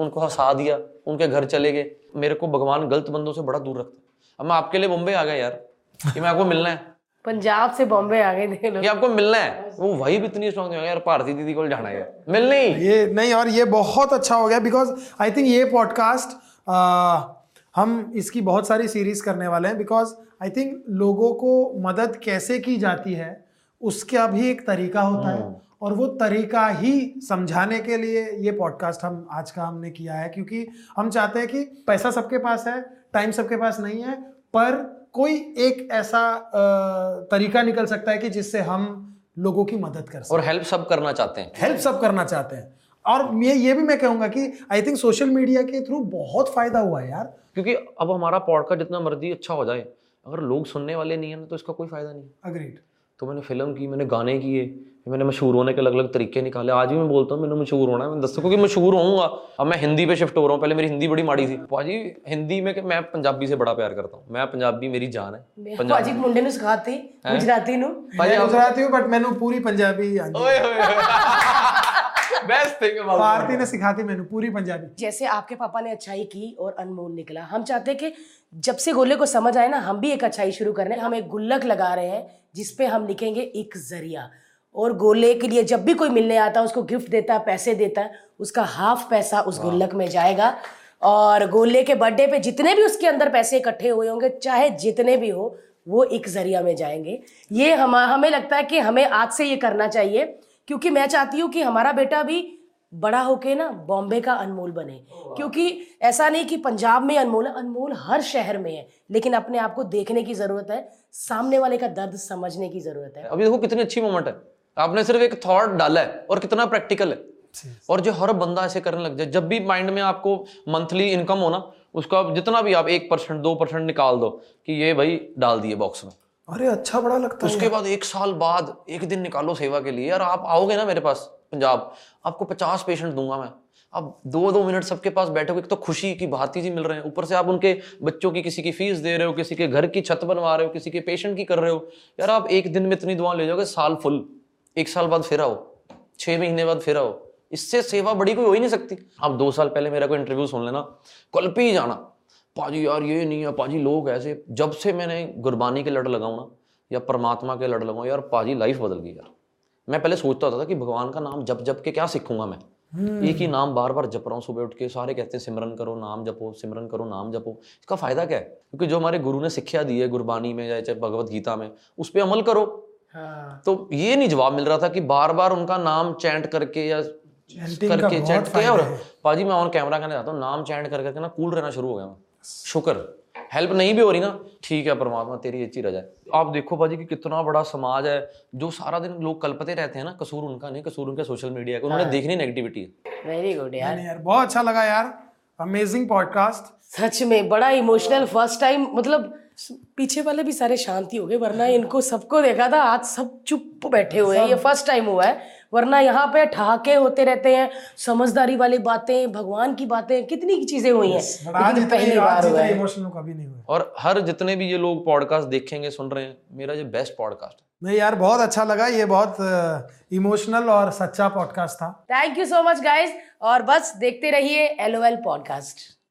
उनको हंसा दिया, उनके घर चले गए। मेरे को भगवान गलत बंदों से बड़ा दूर रखता है। अब मैं आपके लिए बॉम्बे आ गया यार कि मैं आपको मिलना है, पंजाब से बॉम्बे आ गए थे लोग, आपको मिलना है, वो वही भी इतनी स्ट्रांग यार, भारती दीदी को जाना है यार मिलने ही ये नहीं। और ये बहुत अच्छा हो गया बिकॉज आई थिंक ये पॉडकास्ट हम इसकी बहुत सारी सीरीज करने वाले हैं, बिकॉज आई थिंक लोगों को मदद कैसे की जाती है उसका भी एक तरीका होता है, और वो तरीका ही समझाने के लिए ये पॉडकास्ट हम आज का हमने किया है, क्योंकि हम चाहते हैं कि पैसा सबके पास है, टाइम सबके पास नहीं है, पर कोई एक ऐसा तरीका निकल सकता है कि जिससे हम लोगों की मदद कर सकें, और हेल्प सब करना चाहते हैं, हेल्प सब करना चाहते हैं। और ये भी मैं कहूँगा कि आई थिंक सोशल मीडिया के थ्रू बहुत फायदा हुआ है यार, क्योंकि अब हमारा पॉडकास्ट जितना मर्जी अच्छा हो जाए अगर लोग सुनने वाले नहीं है ना तो इसका कोई फायदा नहीं। अग्रीड। तो मैंने फिल्म की, मैंने गाने किए, मैंने मशहूर होने के अलग अलग तरीके निकाले। आज भी मैं बोलता हूँ मैंने मशहूर होना है, मैं दस्तों को मशहूर होऊंगा। अब मैं हिंदी पे शिफ्ट हो रहा हूँ, पहले मेरी हिंदी बड़ी माड़ी थी पाजी, हिंदी में मैं पंजाबी से बड़ा प्यार करता हूँ, मैं पंजाबी मेरी जान है। पाजी मुंडे नु सिखाती गुजराती नु, पाजी गुजराती हूं बट मैंने पूरी Punjabi best thing about Bharti ने सिखाती मैंने पूरी पंजाबी। जैसे आपके पापा ने अच्छाई की और अनमोल निकला, हम चाहते कि जब से गोले को समझ आए ना हम भी एक अच्छाई शुरू कर रहे हैं। हम एक गुल्लक लगा रहे हैं जिसपे हम लिखेंगे एक जरिया, और गोले के लिए जब भी कोई मिलने आता है उसको गिफ्ट देता है, पैसे देता है, उसका हाफ पैसा उस गुल्लक में जाएगा, और गोले के बर्थडे पे जितने भी उसके अंदर पैसे इकट्ठे हुए होंगे चाहे जितने भी हो वो एक जरिया में जाएंगे। ये हमें लगता है कि हमें आज से ये करना चाहिए, क्योंकि मैं चाहती हूँ कि हमारा बेटा भी बड़ा होके ना बॉम्बे का अनमोल बने, क्योंकि ऐसा नहीं कि पंजाब में अनमोल है, अनमोल हर शहर में है, लेकिन अपने आप को देखने की जरूरत है, सामने वाले का दर्द समझने की जरूरत है। अभी देखो कितनी अच्छी मोमेंट है, आपने सिर्फ एक थॉट डाला है और कितना प्रैक्टिकल है, और जो हर बंदा ऐसे करने लग जाए। जब भी माइंड में आपको मंथली इनकम हो ना, उसको आप जितना भी आप 1% 2% निकाल दो कि ये भाई डाल दिए बॉक्स में, अरे अच्छा बड़ा लगता है। उसके बाद 1 साल बाद एक दिन निकालो सेवा के लिए, यार आप आओगे ना मेरे पास पंजाब, आपको 50 पेशेंट दूंगा मैं, आप 2-2 मिनट सबके पास बैठोगे, एक तो खुशी की भारती जी मिल रहे हैं, ऊपर से आप उनके बच्चों की किसी की फीस दे रहे हो, किसी के घर की छत बनवा रहे हो, किसी के पेशेंट की कर रहे हो, यार आप एक दिन में इतनी दुआ ले जाओगे, साल फुल। एक साल बाद फिर आओ, 6 महीने बाद फिर आओ। इससे सेवा बड़ी कोई हो ही नहीं सकती। आप 2 साल पहले मेरा कोई इंटरव्यू सुन लेना, कल पे ही जाना, पाजी यार ये नहीं है, पाजी लोग ऐसे। जब से मैंने गुरबानी के लड़ लगाऊँ ना या परमात्मा के लड़ लगाऊँ, यार पाजी लाइफ बदल गई यार। मैं पहले सोचता था कि भगवान का नाम जप जप के क्या सीखूंगा मैं, एक ही नाम बार बार जप रहा हूँ सुबह उठ के। सारे कहते हैं सिमरन करो, नाम जपो, सिमरन करो, नाम जपो। इसका फायदा क्या है? क्योंकि जो हमारे गुरु ने शिक्षा दी है गुरबानी में या चाहे भगवत गीता में, उस पर अमल करो। हाँ। तो ये नहीं जवाब मिल रहा था कि बार बार उनका नाम चैंट करके या करके चैंट किया। और पाजी मैं ऑन कैमरा कहना चाहता हूँ, नाम चैंट कर करके ना कूल रहना शुरू हो गया। शुक्र हेल्प नहीं भी हो रही ना, ठीक है परमात्मा तेरी अच्छी रजा है। आप देखो पाजी कि कितना बड़ा समाज है जो सारा दिन लोग कलपते रहते हैं ना, कसूर उनका नहीं, कसूर उनका सोशल मीडिया का। उन्होंने देखनी नेगेटिविटी है। वेरी गुड यार, बहुत अच्छा लगा यार, अमेजिंग पॉडकास्ट सच में, बड़ा इमोशनल फर्स्ट टाइम। मतलब पीछे वाले भी सारे शांति हो गए, वरना इनको सबको देखा था, आज सब चुप बैठे हुए हैं, ये फर्स्ट टाइम हुआ है। वरना यहाँ पे ठहाके होते रहते हैं, समझदारी वाली बातें, भगवान की बातें, कितनी की चीजें हुई हैं, आज पहली बार हुआ है। इमोशनल कभी नहीं हुआ। और हर जितने भी ये लोग पॉडकास्ट देखेंगे सुन रहे हैं, मेरा ये बेस्ट पॉडकास्ट है। नहीं यार बहुत अच्छा लगा, ये बहुत इमोशनल और सच्चा पॉडकास्ट था। Thank you so much guys, और बस देखते रहिए LOL पॉडकास्ट।